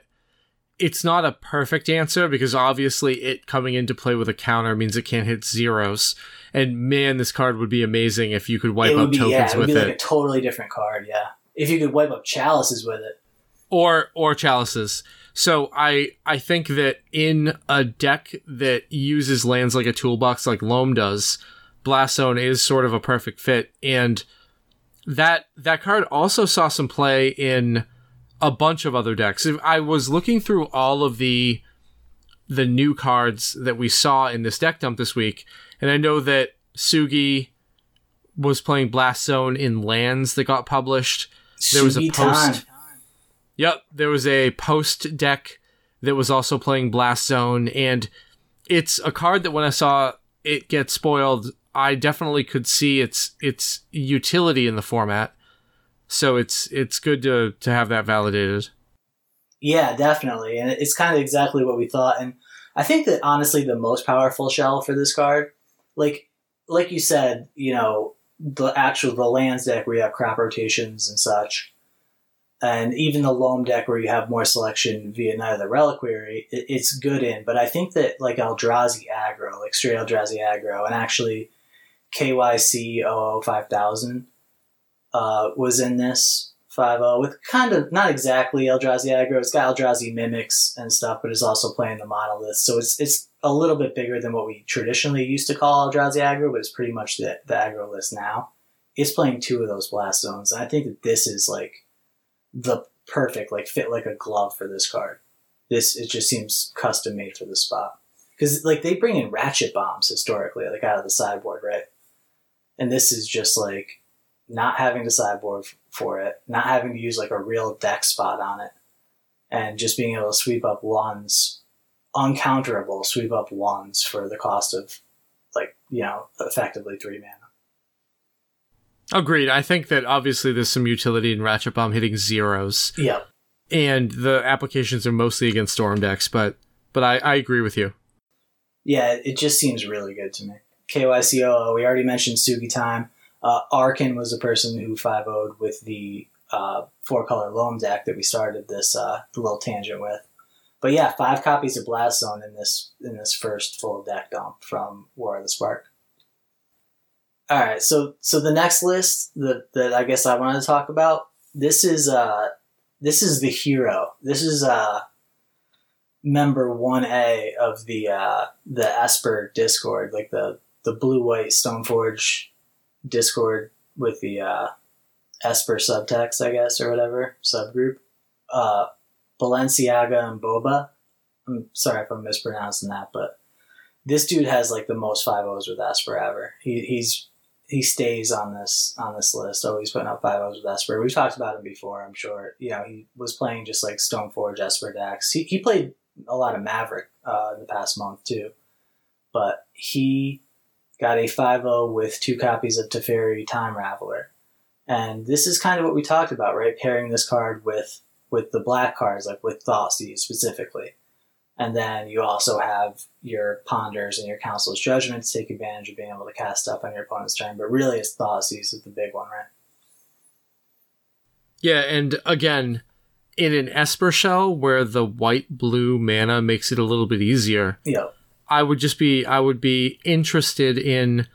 it's not a perfect answer because obviously it coming into play with a counter means it can't hit zeros. And man, this card would be amazing if you could wipe up tokens with it. It would be like a totally different card, yeah. If you could wipe up chalices with it, or or chalices. So I I think that in a deck that uses lands like a toolbox like Loam does, Blast Zone is sort of a perfect fit. And that that card also saw some play in a bunch of other decks. I was looking through all of the the new cards that we saw in this deck dump this week, and I know that Sugi was playing Blast Zone in lands that got published. There was a post. Yep, there was a post deck that was also playing Blast Zone, and it's a card that when I saw it get spoiled, I definitely could see its its utility in the format. So it's it's good to to have that validated. Yeah, definitely, and it's kind of exactly what we thought. And I think that honestly, the most powerful shell for this card, like like you said, you know, the actual the lands deck where you have crap rotations and such. And even the Loam deck where you have more selection via Knight of the Reliquary, it's good in. But I think that like Eldrazi aggro, like straight Eldrazi aggro, and actually K Y C zero zero five thousand uh, was in this five oh with kind of not exactly Eldrazi aggro. It's got Eldrazi mimics and stuff, but it's also playing the monolith. So it's it's a little bit bigger than what we traditionally used to call Eldrazi aggro, but it's pretty much the, the aggro list now. It's playing two of those Blast Zones. And I think that this is like the perfect like fit like a glove for this card. This it just seems custom made for the spot, because like they bring in Ratchet Bombs historically like out of the sideboard, right? And this is just like not having to sideboard for it, not having to use like a real deck spot on it, and just being able to sweep up ones, uncounterable sweep up ones for the cost of like, you know, effectively three mana. Agreed. I think that obviously there's some utility in Ratchet Bomb hitting zeros. Yeah. And the applications are mostly against Storm decks, but but I, I agree with you. Yeah, it just seems really good to me. K Y C O O, we already mentioned Sugi Time. Uh, Arkin was the person who five oh'd with the uh, four-color Loam deck that we started this uh, little tangent with. But yeah, five copies of Blast Zone in this, in this first full deck dump from War of the Spark. All right, so so the next list that, that I guess I wanted to talk about, this is uh this is the hero. This is uh member one A of the uh, the Esper Discord, like the, the blue white Stoneforge Discord with the uh, Esper subtext, I guess, or whatever subgroup. Uh, Balenciaga and Boba. I'm sorry if I'm mispronouncing that, but this dude has like the most five oh's with Esper ever. He he's He stays on this on this list, always putting up five oh's with Esper. We've talked about him before, I'm sure. You know, he was playing just like Stoneforge Esper decks. He he played a lot of Maverick uh, in the past month too. But he got a five oh with two copies of Teferi Time Raveler. And this is kind of what we talked about, right? Pairing this card with, with the black cards, like with Thoughtseize specifically. And then you also have your Ponders and your Council's Judgments take advantage of being able to cast stuff on your opponent's turn. But really, it's Thoughtseize is the big one, right? Yeah, and again, in an Esper shell where the white-blue mana makes it a little bit easier, yeah. I would just be I would be interested in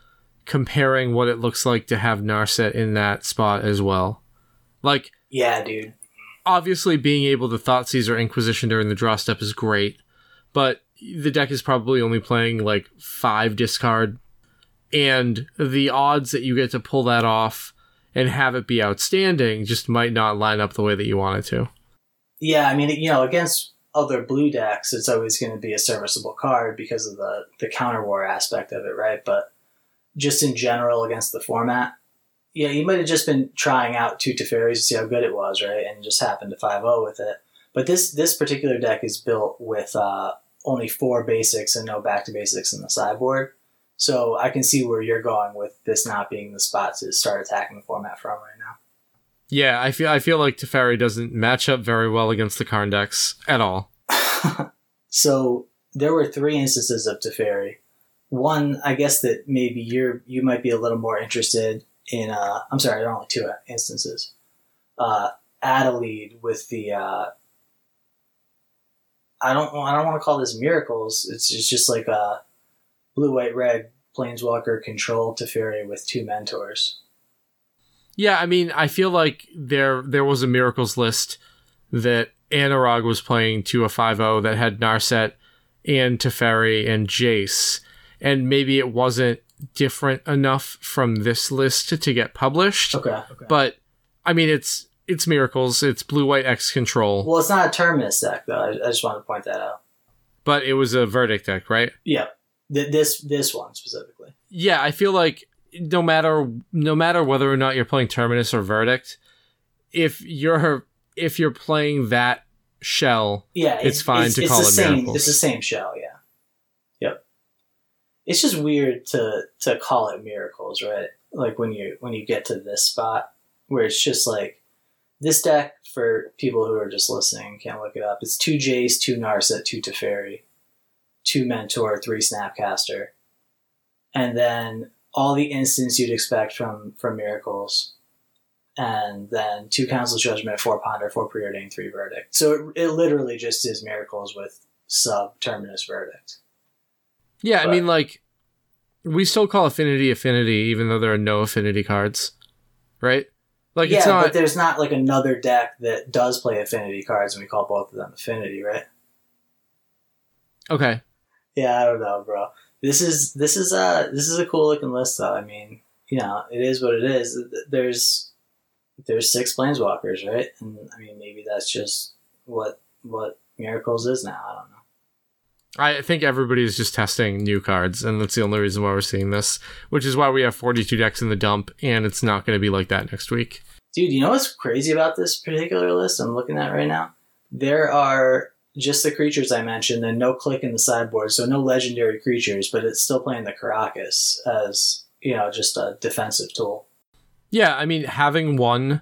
comparing what it looks like to have Narset in that spot as well. Like, yeah, dude. Obviously, being able to Thoughtseize or Inquisition during the draw step is great. But the deck is probably only playing like five discard, and the odds that you get to pull that off and have it be outstanding just might not line up the way that you want it to. Yeah, I mean, you know, against other blue decks, it's always going to be a serviceable card because of the, the counterwar aspect of it, right? But just in general against the format, yeah, you might have just been trying out two Teferis to see how good it was, right? And just happened to five oh with it. But this, this particular deck is built with uh, only four basics and no back to basics in the sideboard. So I can see where you're going with this not being the spot to start attacking the format from right now. Yeah, I feel I feel like Teferi doesn't match up very well against the Karn decks at all. So there were three instances of Teferi. One, I guess that maybe you're you might be a little more interested in. Uh, I'm sorry, there are only two instances. Uh, Adelaide with the. Uh, I don't. I don't want to call this miracles. It's just, it's just like a blue, white, red Planeswalker control Teferi with two mentors. Yeah, I mean, I feel like there there was a miracles list that Anurag was playing to a five oh that had Narset and Teferi and Jace, and maybe it wasn't different enough from this list to get published. Okay. okay. But, I mean, it's it's Miracles. It's Blue-White X Control. Well, it's not a Terminus deck, though. I, I just wanted to point that out. But it was a Verdict deck, right? Yeah. Th- this this one, specifically. Yeah, I feel like no matter no matter whether or not you're playing Terminus or Verdict, if you're if you're playing that shell, yeah, it's, it's fine it's, to it's call it same, Miracles. It's the same shell, yeah. Yep. It's just weird to to call it Miracles, right? Like when you when you get to this spot where it's just like this deck, for people who are just listening, can't look it up. It's two Jace, two Narset, two Teferi, two Mentor, three Snapcaster, and then all the instants you'd expect from, from Miracles, and then two Council Judgment, four Ponder, four Preordained, three Verdict. So it, it literally just is Miracles with sub-Terminus Verdict. Yeah, but, I mean, like, we still call Affinity Affinity, even though there are no Affinity cards, right? Like, yeah, it's not, but there's not, like, another deck that does play Affinity cards, and we call both of them Affinity, right? Okay. Yeah, I don't know, bro. This is this is a this is a cool looking list, though. I mean, you know, it is what it is. There's there's six Planeswalkers, right? And I mean, maybe that's just what what Miracles is now. I don't know. I think everybody's just testing new cards, and that's the only reason why we're seeing this, which is why we have forty-two decks in the dump, and it's not going to be like that next week. Dude, you know what's crazy about this particular list I'm looking at right now? There are just the creatures I mentioned, and no click in the sideboard, so no legendary creatures, but it's still playing the Caracas as, you know, just a defensive tool. Yeah, I mean, having one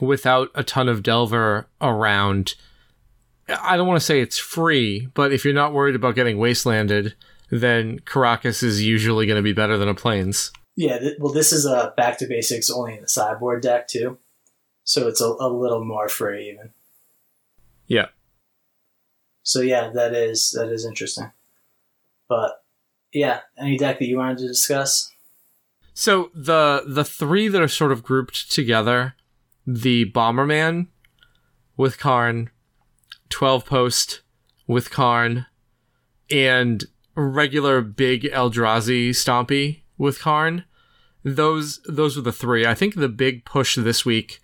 without a ton of Delver around, I don't want to say it's free, but if you're not worried about getting wastelanded, then Caracas is usually going to be better than a Plains. Yeah, th- well, this is a Back to Basics only in the sideboard deck, too, so it's a, a little more free, even. Yeah. So yeah, that is that is interesting. But yeah, any deck that you wanted to discuss? So the the three that are sort of grouped together, the Bomberman with Karn, twelve Post with Karn, and regular big Eldrazi Stompy with Karn. Those those were the three. I think the big push this week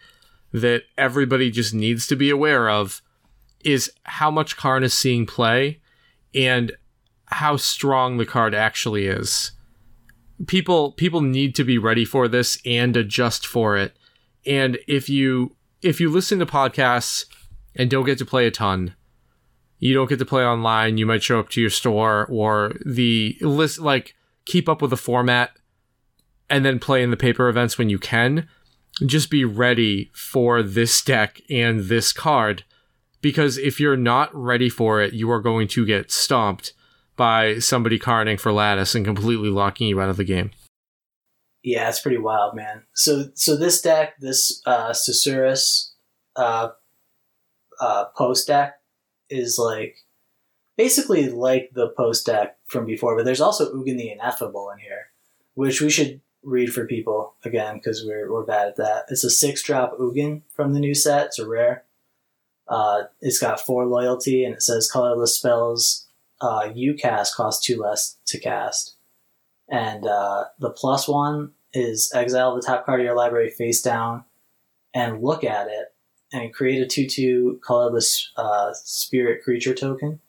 that everybody just needs to be aware of is how much Karn is seeing play and how strong the card actually is. People people need to be ready for this and adjust for it. And if you if you listen to podcasts and don't get to play a ton, you don't get to play online, you might show up to your store or the list, like keep up with the format and then play in the paper events when you can. Just be ready for this deck and this card, because if you're not ready for it, you are going to get stomped by somebody Karning for Lattice and completely locking you out of the game. Yeah, it's pretty wild, man. So so this deck, this uh, Susurrus uh, uh, post deck is like basically like the post deck from before, but there's also Ugin the Ineffable in here, which we should read for people again because we're, we're bad at that. It's a six-drop Ugin from the new set. It's a rare. Uh, it's got four loyalty, and it says colorless spells uh, you cast cost two less to cast. And uh, the plus one is exile the top card of your library face down and look at it and create a two two colorless uh, spirit creature token.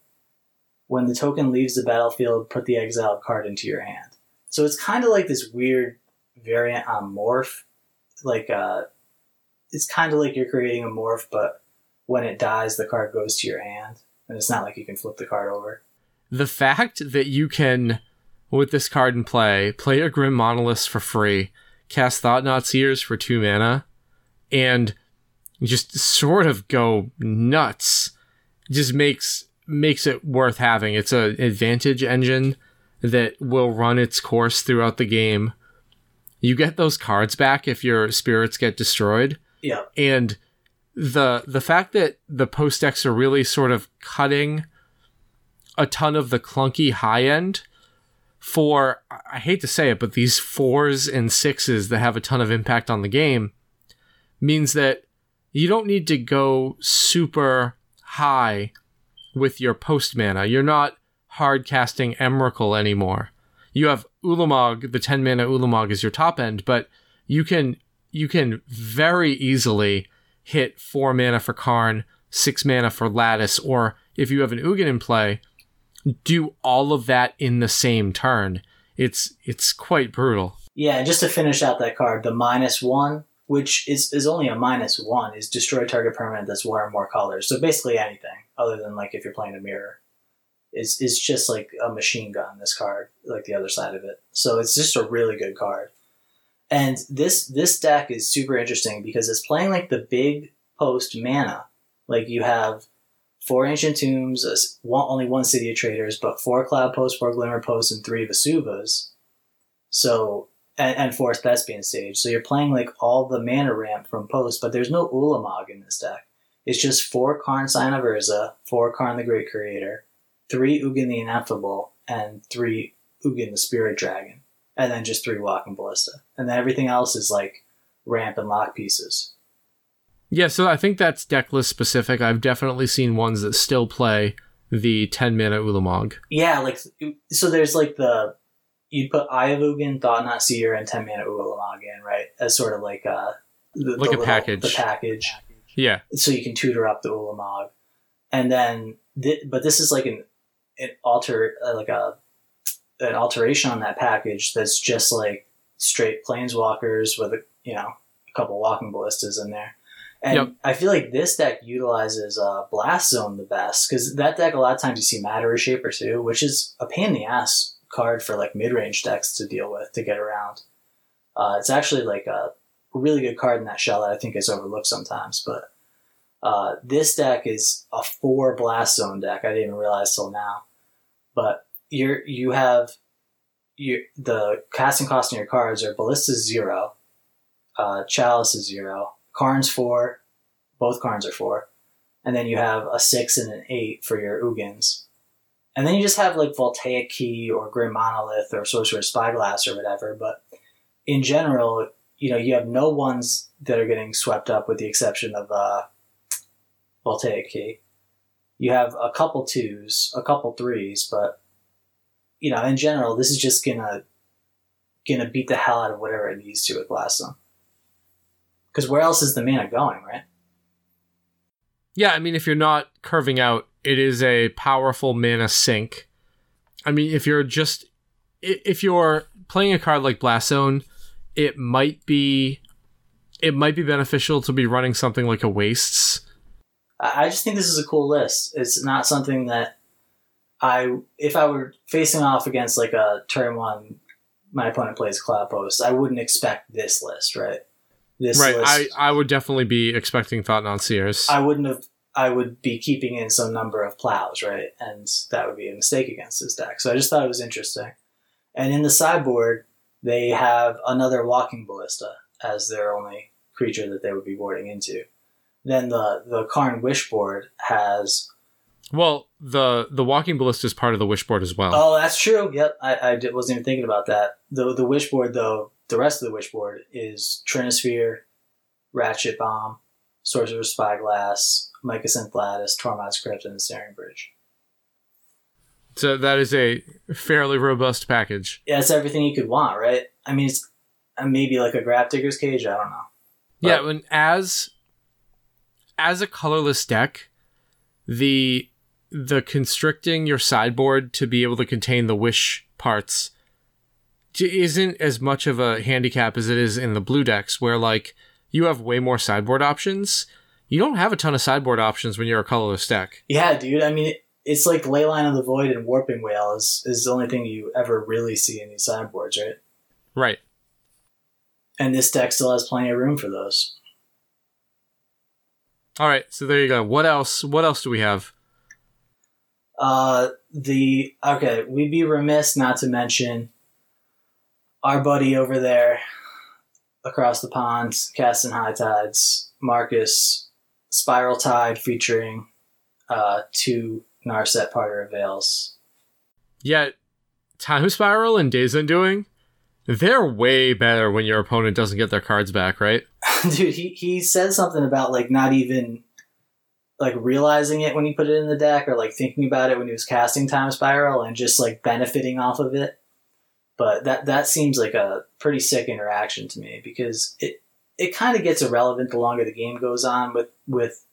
When the token leaves the battlefield, put the exiled card into your hand. So it's kind of like this weird variant on Morph. Like uh, it's kind of like you're creating a Morph, but when it dies, the card goes to your hand, and it's not like you can flip the card over. The fact that you can, with this card in play, play a Grim Monolith for free, cast Thought-Knot Seers for two mana, and just sort of go nuts, just makes makes it worth having. It's an advantage engine that will run its course throughout the game. You get those cards back if your spirits get destroyed. Yeah. And The the fact that the post decks are really sort of cutting a ton of the clunky high end for, I hate to say it, but these fours and sixes that have a ton of impact on the game means that you don't need to go super high with your post mana. You're not hard casting Emrakul anymore. You have Ulamog, the ten mana Ulamog is your top end, but you can you can very easily hit four mana for Karn, six mana for Lattice, or if you have an Ugin in play, do all of that in the same turn. It's it's quite brutal. Yeah, and just to finish out that card, the minus one, which is, is only a minus one, is destroy target permanent that's one or more colors. So basically anything, other than like if you're playing a mirror. It's, it's just like a machine gun, this card, like the other side of it. So it's just a really good card. And this this deck is super interesting because it's playing like the big post mana. Like you have four Ancient Tombs, only one City of Traders, but four Cloud Posts, four Glimmer Posts, and three Vesuvas. So and, and four Thespian Stage. So you're playing like all the mana ramp from post, but there's no Ulamog in this deck. It's just four Karn Sign of Urza, four Karn the Great Creator, three Ugin the Ineffable, and three Ugin the Spirit Dragon, and then just three Walking Ballista. And then everything else is like ramp and lock pieces. Yeah, so I think that's decklist specific. I've definitely seen ones that still play the ten-mana Ulamog. Yeah, like so there's like the... You'd put Eye of Ugin, Thought Not Seer, and ten-mana Ulamog in, right? As sort of like a... The, like the a little, package. The package. Yeah. So you can tutor up the Ulamog. And then... Th- but this is like an... An alter uh, like a an alteration on that package that's just like straight Planeswalkers with a you know a couple Walking Ballistas in there, and yep. I feel like this deck utilizes uh, Blast Zone the best because that deck a lot of times you see Matter Reshaper too, which is a pain in the ass card for like mid range decks to deal with to get around. Uh, it's actually like a really good card in that shell that I think is overlooked sometimes, but uh, this deck is a four Blast Zone deck. I didn't even realize till now. But you you have your, the casting cost on your cards are Ballista's zero, uh, Chalice is zero, Karn's four, both Karns are four, and then you have a six and an eight for your Ugins. And then you just have like Voltaic Key or Grim Monolith or Sorcerer's Spyglass or whatever, but in general, you know, you have no ones that are getting swept up with the exception of uh, Voltaic Key. You have a couple twos, a couple threes, but, you know, in general, this is just gonna gonna beat the hell out of whatever it needs to with Blast Zone. Because where else is the mana going, right? Yeah, I mean, if you're not curving out, it is a powerful mana sink. I mean, if you're just... If you're playing a card like Blast Zone, it might be... It might be beneficial to be running something like a Wastes... I just think this is a cool list. It's not something that I, if I were facing off against like a turn one, my opponent plays Cloud Post, I wouldn't expect this list, right? This right. List, I, I would definitely be expecting Thought Non Seers. I wouldn't have, I would be keeping in some number of plows, right? And that would be a mistake against this deck. So I just thought it was interesting. And in the sideboard, they have another Walking Ballista as their only creature that they would be boarding into. Then the, the Karn Wishboard has... Well, the the Walking Ballista is part of the Wishboard as well. Oh, that's true. Yep, I, I did, wasn't even thinking about that. The the Wishboard, though, the rest of the Wishboard is Trinisphere, Ratchet Bomb, Sorcerer's Spyglass, Mycosynth Lattice, Tormod's Crypt, and the Staring Bridge. So that is a fairly robust package. Yeah, it's everything you could want, right? I mean, it's maybe like a Grab Digger's Cage, I don't know. But, yeah, when as... As a colorless deck, the the constricting your sideboard to be able to contain the wish parts isn't as much of a handicap as it is in the blue decks, where like you have way more sideboard options. You don't have a ton of sideboard options when you're a colorless deck. Yeah, dude. I mean, it's like Leyline of the Void and Warping Whale is, is the only thing you ever really see in these sideboards, right? Right. And this deck still has plenty of room for those. All right, so there you go. What else? What else do we have? Uh, the okay, we'd be remiss not to mention our buddy over there across the pond, casting High Tides, Marcus, Spiral Tide featuring uh, two Narset Parter of Veils. Yeah, Time Spiral and Days Undoing, they're way better when your opponent doesn't get their cards back, right? Dude, he, he said something about, like, not even like realizing it when he put it in the deck, or like thinking about it when he was casting Time Spiral and just like benefiting off of it. But that that seems like a pretty sick interaction to me, because it it kind of gets irrelevant the longer the game goes on with with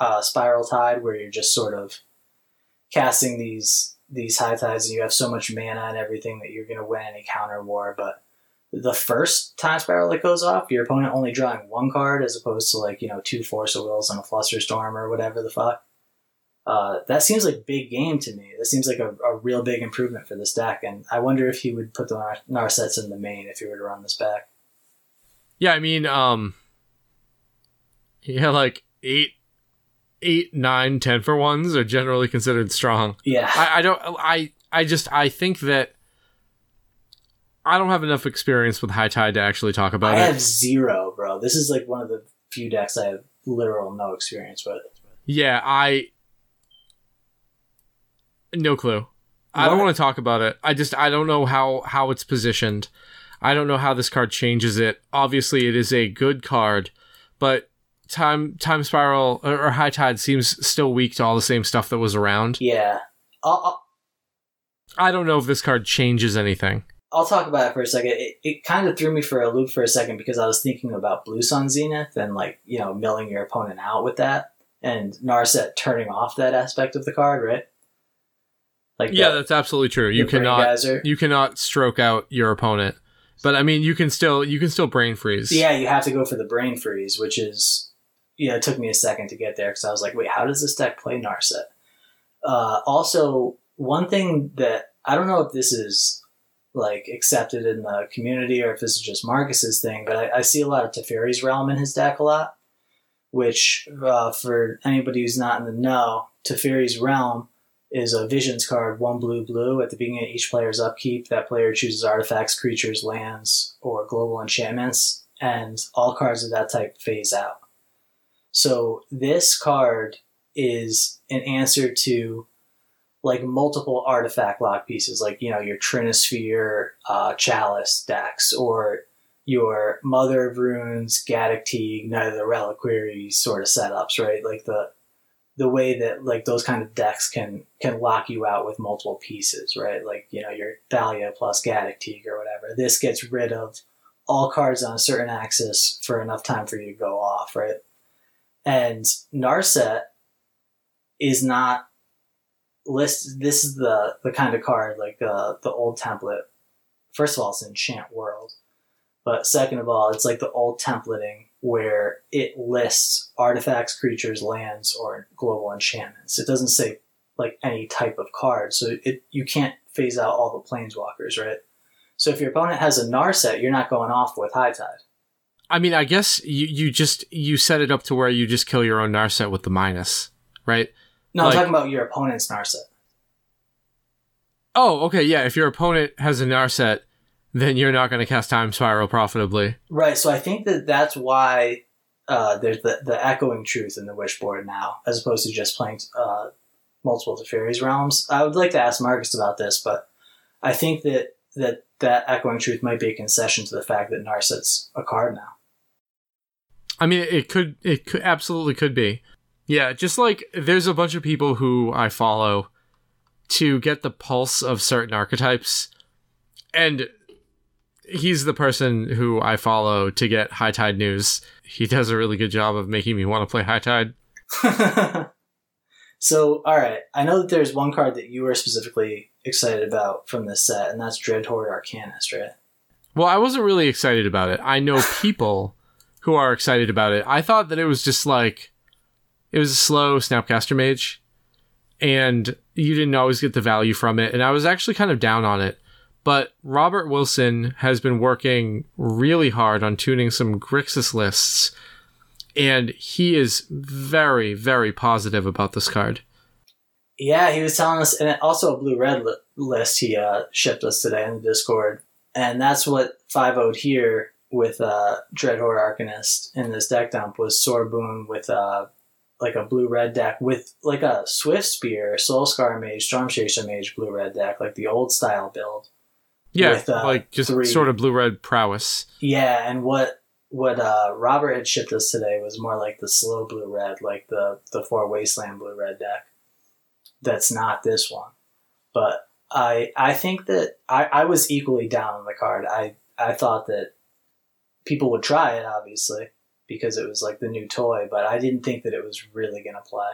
uh, Spiral Tide, where you're just sort of casting these these high tides and you have so much mana and everything that you're going to win any counter war. But the first Time Spiral that goes off, your opponent only drawing one card as opposed to like, you know, two Force of Wills and a Flusterstorm or whatever the fuck. Uh, that seems like big game to me. That seems like a, a real big improvement for this deck, and I wonder if he would put the Nar- Narsets in the main if he were to run this back. Yeah, I mean, um, he had like eight, eight, nine, ten for ones are generally considered strong. Yeah, I, I don't, I, I just, I think that I don't have enough experience with High Tide to actually talk about I it. I have zero, bro. This is like one of the few decks I have literal no experience with. Yeah, I. No clue. What? I don't want to talk about it. I just, I don't know how, how it's positioned. I don't know how this card changes it. Obviously, it is a good card, but Time time Spiral or, or High Tide seems still weak to all the same stuff that was around. Yeah. I'll, I'll, I don't know if this card changes anything. I'll talk about it for a second. It, it kind of threw me for a loop for a second, because I was thinking about Blue Sun Zenith and, like, you know, milling your opponent out with that, and Narset turning off that aspect of the card, right? Like yeah, the, that's absolutely true. You cannot are... you cannot stroke out your opponent, but I mean, you can still you can still brain freeze. Yeah, you have to go for the brain freeze, which is, you know, it took me a second to get there because I was like, wait, how does this deck play Narset? Uh, also, one thing that I don't know if this is like accepted in the community or if this is just Marcus's thing, but I, I see a lot of Teferi's Realm in his deck a lot. Which uh, for anybody who's not in the know, Teferi's Realm is a Visions card, one blue blue. At the beginning of each player's upkeep, that player chooses artifacts, creatures, lands, or global enchantments, and all cards of that type phase out. So this card is an answer to like multiple artifact lock pieces, like, you know, your Trinisphere uh, Chalice decks, or your Mother of Runes, Gaddock Teague, Knight of the Reliquary sort of setups, right? Like the the way that like those kind of decks can, can lock you out with multiple pieces, right? Like, you know, your Thalia plus Gaddock Teague or whatever. This gets rid of all cards on a certain axis for enough time for you to go off, right? And Narset is not list. This is the, the kind of card, like the, the old template. First of all, it's Enchant World. But second of all, it's like the old templating where it lists artifacts, creatures, lands, or global enchantments. It doesn't say like any type of card, so it you can't phase out all the Planeswalkers, right? So if your opponent has a Narset, you're not going off with High Tide. I mean, I guess you, you just you set it up to where you just kill your own Narset with the minus, right? No, like, I'm talking about your opponent's Narset. Oh, okay, yeah. If your opponent has a Narset, then you're not going to cast Time Spiral profitably. Right, so I think that that's why uh, there's the, the echoing truth in the wish board now, as opposed to just playing uh, multiple Teferi's Realms. I would like to ask Marcus about this, but I think that, that that echoing truth might be a concession to the fact that Narset's a card now. I mean, it could, it could, absolutely could be. Yeah, just like there's a bunch of people who I follow to get the pulse of certain archetypes, and he's the person who I follow to get High Tide news. He does a really good job of making me want to play High Tide. So, all right. I know that there's one card that you were specifically excited about from this set, and that's Dreadhorde Arcanist, right? Well, I wasn't really excited about it. I know people who are excited about it. I thought that it was just like, it was a slow Snapcaster Mage, and you didn't always get the value from it. And I was actually kind of down on it. But Robert Wilson has been working really hard on tuning some Grixis lists, and he is very, very positive about this card. Yeah, he was telling us, and also a blue-red li- list he uh, shipped us today in the Discord, and that's what five oh'd here with uh, Dreadhorde Arcanist in this deck dump was Sorboon with uh, like a blue-red deck with like a Swift Spear, Soulscar Mage, Stormchaser Mage blue-red deck, like the old-style build. Yeah, with, uh, like just three. Sort of blue-red prowess. Yeah, and what what uh, Robert had shipped us today was more like the slow blue-red, like the, the four Wasteland blue-red deck. That's not this one. But I I think that I, I was equally down on the card. I, I thought that people would try it, obviously, because it was like the new toy, but I didn't think that it was really going to play.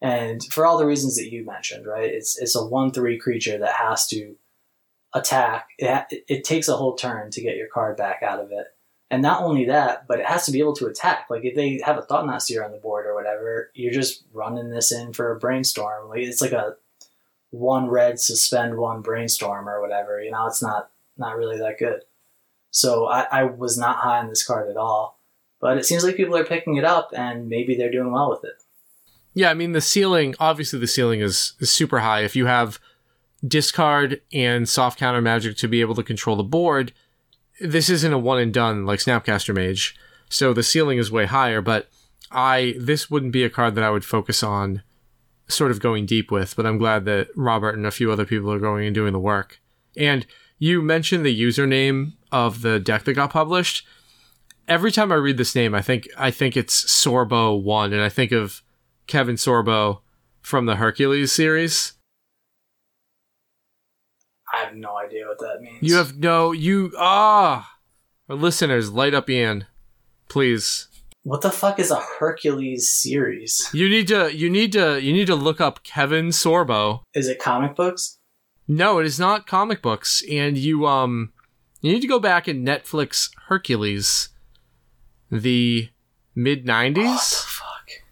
And for all the reasons that you mentioned, right? It's it's a one three creature that has to attack. It, it takes a whole turn to get your card back out of it. And not only that, but it has to be able to attack. Like, if they have a Thought Knot-Seer on the board or whatever, you're just running this in for a Brainstorm. Like, it's like a one red, suspend one Brainstorm or whatever. You know, it's not, not really that good. So I, I was not high on this card at all. But it seems like people are picking it up, and maybe they're doing well with it. Yeah, I mean, the ceiling, obviously the ceiling is, is super high. If you have discard and soft counter magic to be able to control the board... This isn't a one and done like Snapcaster Mage, so the ceiling is way higher, but I this wouldn't be a card that I would focus on sort of going deep with, but I'm glad that Robert and a few other people are going and doing the work. And you mentioned the username of the deck that got published. Every time I read this name, I think I think it's Sorbo one, and I think of Kevin Sorbo from the Hercules series. I have no idea what that means. You have no... You... Ah! Our listeners, light up Ian. Please. What the fuck is a Hercules series? You need to... You need to... You need to look up Kevin Sorbo. Is it comic books? No, it is not comic books. And you, um... You need to go back and Netflix Hercules. The mid nineties? Oh, what the fuck?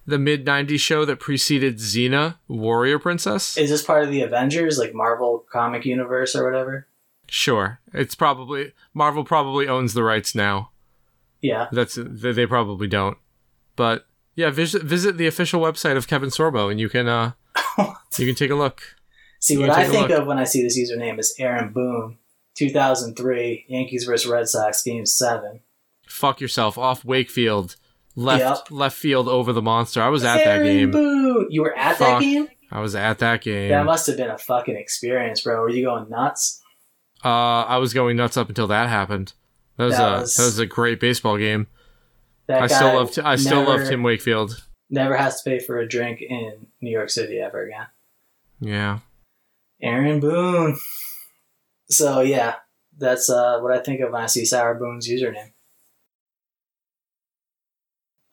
The mid nineties show that preceded Xena, Warrior Princess. Is this part of the Avengers, like Marvel comic universe or whatever? Sure. It's probably... Marvel probably owns the rights now. Yeah. That's They probably don't. But, yeah, visit, visit the official website of Kevin Sorbo, and you can uh, you can take a look. See, what I think of when I see this username is Aaron Boone, two thousand three, Yankees versus Red Sox, Game seven. Fuck yourself. Off Wakefield. Left yep. left field over the monster. I was at Aaron that game. Boone. You were at Fuck. that game? I was at that game. That must have been a fucking experience, bro. Were you going nuts? Uh, I was going nuts up until that happened. That was that a was, that was a great baseball game. That I guy still loved I never, still loved Tim Wakefield. Never has to pay for a drink in New York City ever again. Yeah. Aaron Boone. So yeah, that's uh, what I think of when I see Sour Boone's username.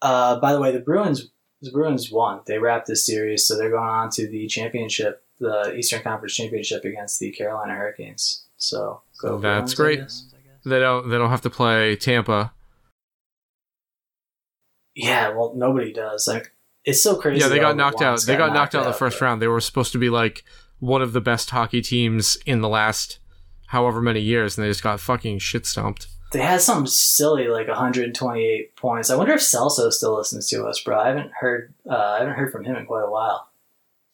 Uh, by the way, the Bruins the Bruins won. They wrapped this series, so they're going on to the championship, the Eastern Conference Championship against the Carolina Hurricanes. So go that's Bruins, great. I guess. They don't they don't have to play Tampa. Yeah, well, nobody does. Like, it's so crazy. Yeah, they got knocked out. They got knocked out in the first round. They were supposed to be like one of the best hockey teams in the last however many years, and they just got fucking shit stomped. They had some silly like one hundred twenty-eight points. I wonder if Celso still listens to us, bro. I haven't heard. Uh, I haven't heard from him in quite a while.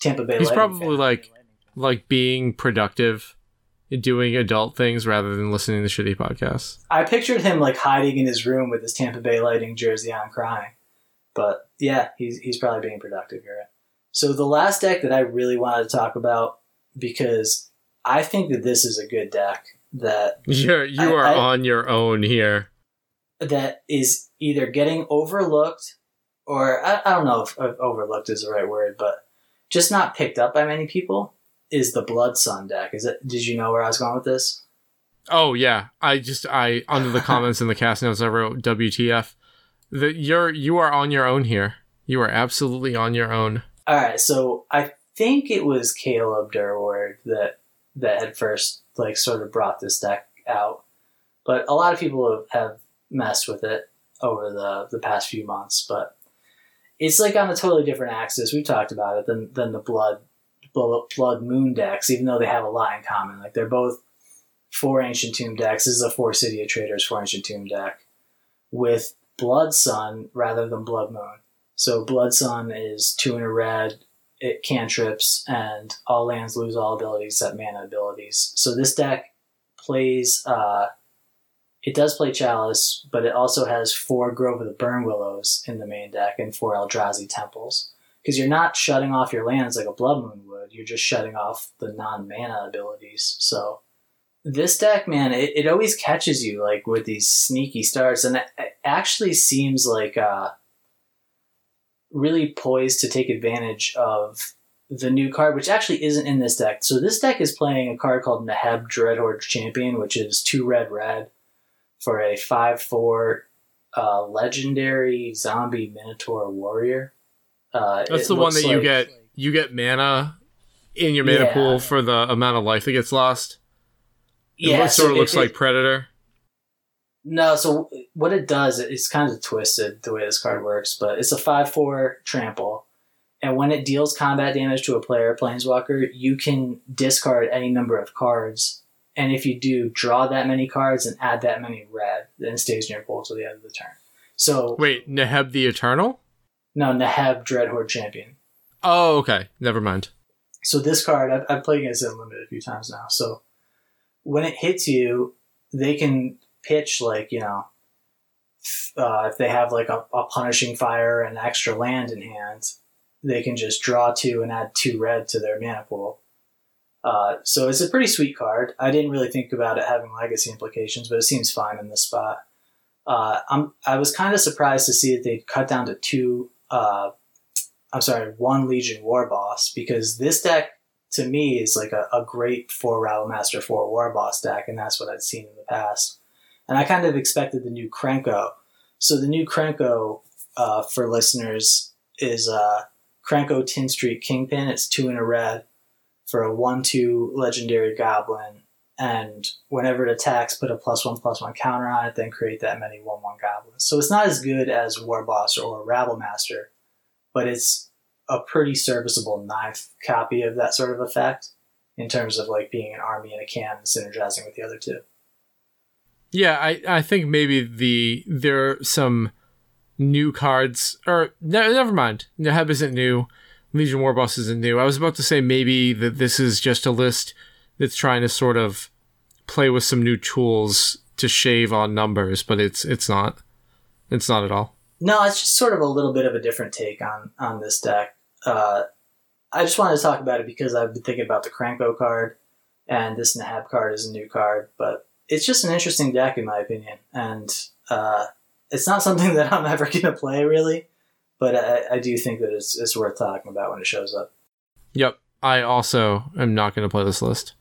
Tampa Bay. He's Lightning probably fan. like like being productive, and doing adult things rather than listening to shitty podcasts. I pictured him like hiding in his room with his Tampa Bay Lightning jersey on, crying. But yeah, he's he's probably being productive here. So the last deck that I really wanted to talk about, because I think that this is a good deck. That you're you I, are I, on your own here. That is either getting overlooked, or I, I don't know if, if overlooked is the right word, but just not picked up by many people. Is the Blood Sun deck? Is it? Did you know where I was going with this? Oh yeah, I just I under the comments in the cast notes I wrote W T F. That you're you are on your own here. You are absolutely on your own. All right, so I think it was Caleb Durward that that had first. Like sort of brought this deck out, but a lot of people have, have messed with it over the, the past few months, but it's like on a totally different axis. We've talked about it than, than the blood, blood, blood moon decks, even though they have a lot in common. Like they're both four ancient tomb decks. This is a four city of traders, four ancient tomb deck with Blood Sun rather than Blood Moon. So Blood Sun is two in a red. It cantrips, and all lands lose all abilities except mana abilities. So this deck plays, uh, it does play Chalice, but it also has four Grove of the Burn Willows in the main deck and four Eldrazi Temples. Because you're not shutting off your lands like a Blood Moon would, you're just shutting off the non-mana abilities. So this deck, man, it, it always catches you, like, with these sneaky starts, and it, it actually seems like uh, really poised to take advantage of the new card, which actually isn't in this deck. So this deck is playing a card called Neheb, Dreadhorde Champion, which is two red red for a five four uh, legendary zombie minotaur warrior. Uh, That's the one that like, you get you get mana in your mana yeah. pool for the amount of life that gets lost. It yeah, looks, so sort of it, looks it, like Predator. No, so what it does, it's kind of twisted the way this card works, but it's a five four trample. And when it deals combat damage to a player, Planeswalker, you can discard any number of cards. And if you do, draw that many cards and add that many red, then it stays in your pool till the end of the turn. So wait, Neheb the Eternal? No, Neheb, Dreadhorde Champion. Oh, okay. Never mind. So this card, I've, I've played against it in Limited a few times now. So when it hits you, they can pitch, like, you know, uh, if they have, like, a, a Punishing Fire and extra land in hand, they can just draw two and add two red to their mana pool. Uh, so it's a pretty sweet card. I didn't really think about it having legacy implications, but it seems fine in this spot. Uh, I'm, I was kind of surprised to see that they cut down to two, uh, I'm sorry, one Legion War Boss, because this deck, to me, is like a, a great four Rattle Master, four War Boss deck, and that's what I'd seen in the past. And I kind of expected the new Krenko. So the new Krenko, uh, for listeners, is uh, Krenko Tin Street Kingpin. It's two in a red for a one two legendary goblin. And whenever it attacks, put a plus one, plus one counter on it, then create that many one one goblins. So it's not as good as War Boss or Rabble Master, but it's a pretty serviceable ninth copy of that sort of effect in terms of, like, being an army and a can and synergizing with the other two. Yeah, I, I think maybe the there are some new cards, or no, never mind. Neheb isn't new. Legion War Boss isn't new. I was about to say maybe that this is just a list that's trying to sort of play with some new tools to shave on numbers, but it's it's not. It's not at all. No, it's just sort of a little bit of a different take on, on this deck. Uh, I just wanted to talk about it because I've been thinking about the Krenko card, and this Neheb card is a new card, but it's just an interesting deck in my opinion, and uh, it's not something that I'm ever going to play really, but I, I do think that it's, it's worth talking about when it shows up. Yep. I also am not going to play this list.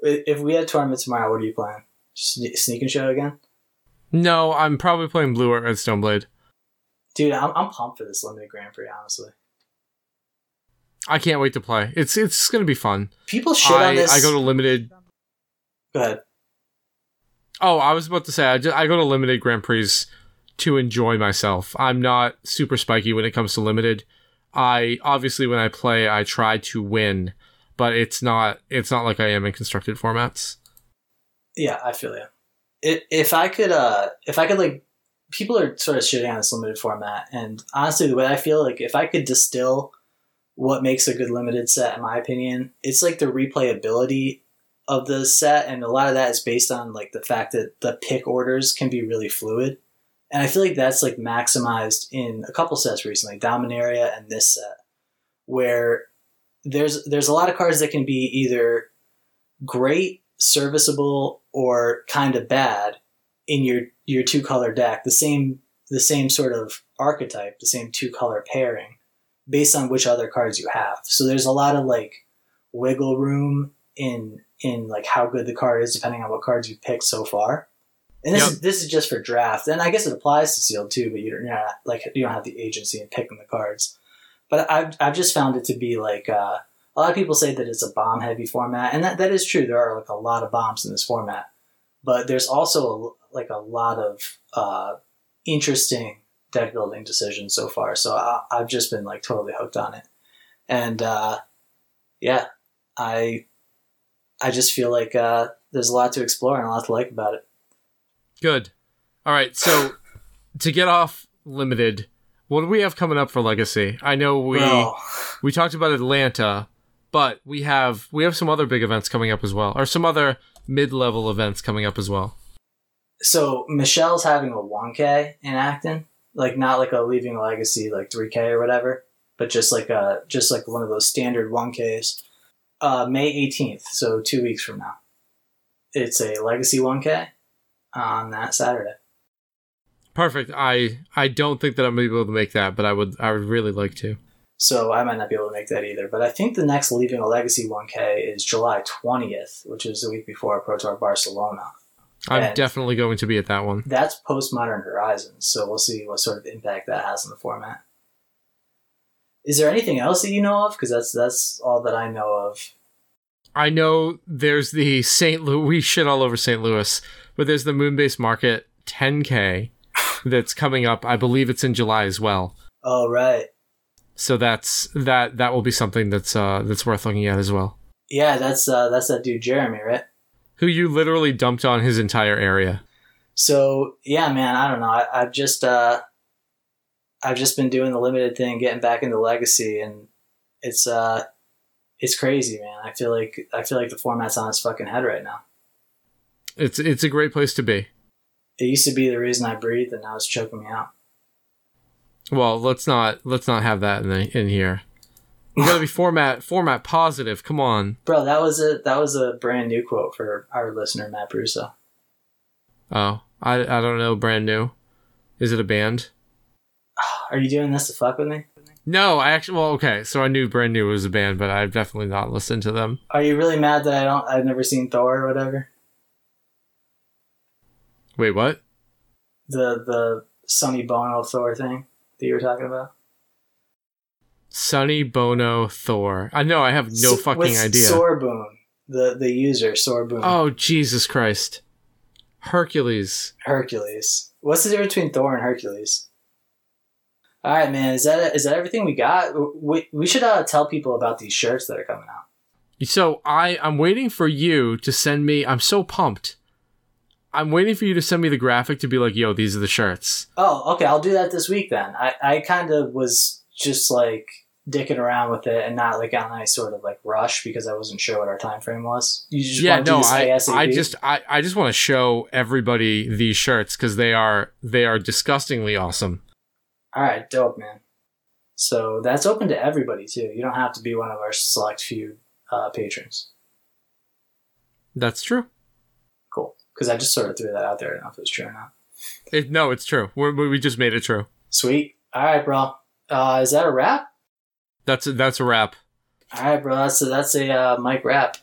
If we had tournament tomorrow, what are you playing? Sne- sneak and show again? No, I'm probably playing Blue Earth Stoneblade. Dude, I'm, I'm pumped for this Limited Grand Prix, honestly. I can't wait to play. It's it's going to be fun. People shit I, on this. I go to Limited. Go ahead. Oh, I was about to say, I, just, I go to Limited Grand Prix to enjoy myself. I'm not super spiky when it comes to Limited. I obviously, when I play, I try to win, but it's not it's not like I am in constructed formats. Yeah, I feel you. It, if I could, uh, if I could, like, people are sort of shitting on this Limited format, and honestly, the way I feel, like, if I could distill what makes a good Limited set, in my opinion, it's like the replayability of the set, and a lot of that is based on, like, the fact that the pick orders can be really fluid, and I feel like that's, like, maximized in a couple sets recently, Dominaria and this set, where there's there's a lot of cards that can be either great, serviceable, or kind of bad in your your two color deck, the same the same sort of archetype, the same two color pairing, based on which other cards you have. So there's a lot of, like, wiggle room in in like how good the card is depending on what cards you picked so far, and this yep. is this is just for draft, and I guess it applies to sealed too, but you don't, you're not, like, you don't have the agency in picking the cards. But I've I've just found it to be like uh, a lot of people say that it's a bomb heavy format, and that, that is true. There are, like, a lot of bombs in this format, but there's also a, like a lot of uh, interesting deck building decisions so far. So I, I've just been, like, totally hooked on it, and uh, yeah, I. I just feel like uh, there's a lot to explore and a lot to like about it. Good. All right. So to get off Limited, what do we have coming up for Legacy? I know we well, we talked about Atlanta, but we have we have some other big events coming up as well, or some other mid-level events coming up as well. So Michelle's having a one K in Acton, like, not like a Leaving Legacy like three K or whatever, but just like a just like one of those standard one Ks. Uh, May eighteenth, so two weeks from now, it's a Legacy one K on that Saturday. Perfect. I I don't think that I'm going to be able to make that, but I would I would really like to. So I might not be able to make that either. But I think the next Leaving a Legacy one K is July twentieth, which is the week before Pro Tour Barcelona. I'm and definitely going to be at that one. That's Postmodern Horizons, so we'll see what sort of impact that has on the format. Is there anything else that you know of? Because that's, that's all that I know of. I know there's the Saint Louis... We shit all over Saint Louis. But there's the Moonbase Market ten K that's coming up. I believe it's in July as well. Oh, right. So that's that. That will be something that's uh, that's worth looking at as well. Yeah, that's uh, that's that dude Jeremy, right? Who you literally dumped on his entire area. So yeah, man. I don't know. I, I've just uh, I've just been doing the limited thing, getting back into Legacy, and it's uh, it's crazy, man. I feel like I feel like the format's on its fucking head right now. It's it's a great place to be. It used to be the reason I breathed, and now it's choking me out. Well, let's not let's not have that in the, in here. We gotta be format format positive. Come on, bro. That was a that was a brand new quote for our listener Matt Brusso. Oh, I I don't know. Brand new. Is it a band? Are you doing this to fuck with me? No, I actually. Well, okay. So I knew Brand New was a band, but I've definitely not listened to them. Are you really mad that I don't? I've never seen Thor or whatever. Wait, what? The the Sonny Bono Thor thing. That you were talking about? Sonny Bono Thor. I know, I have no S- fucking idea. Sorboom, the the user Sorboom. Oh, Jesus Christ. Hercules. Hercules. What's the difference between Thor and Hercules? All right, man. Is that is that everything we got? We we should uh, tell people about these shirts that are coming out. So I I'm waiting for you to send me. I'm so pumped. I'm waiting for you to send me the graphic to be like, yo, these are the shirts. Oh, okay. I'll do that this week then. I, I kind of was just like dicking around with it and not like on any sort of like rush because I wasn't sure what our time frame was. You just yeah, want to no, do this I, I just I, I just want to show everybody these shirts because they are they are disgustingly awesome. All right, dope, man. So that's open to everybody too. You don't have to be one of our select few uh, patrons. That's true. Cool. Because I just sort of threw that out there. I don't know if it was true or not. It, no, it's true. We're, we just made it true. Sweet. All right, bro. Uh, is that a wrap? That's a, that's a wrap. All right, bro. So that's a uh, Mike wrap.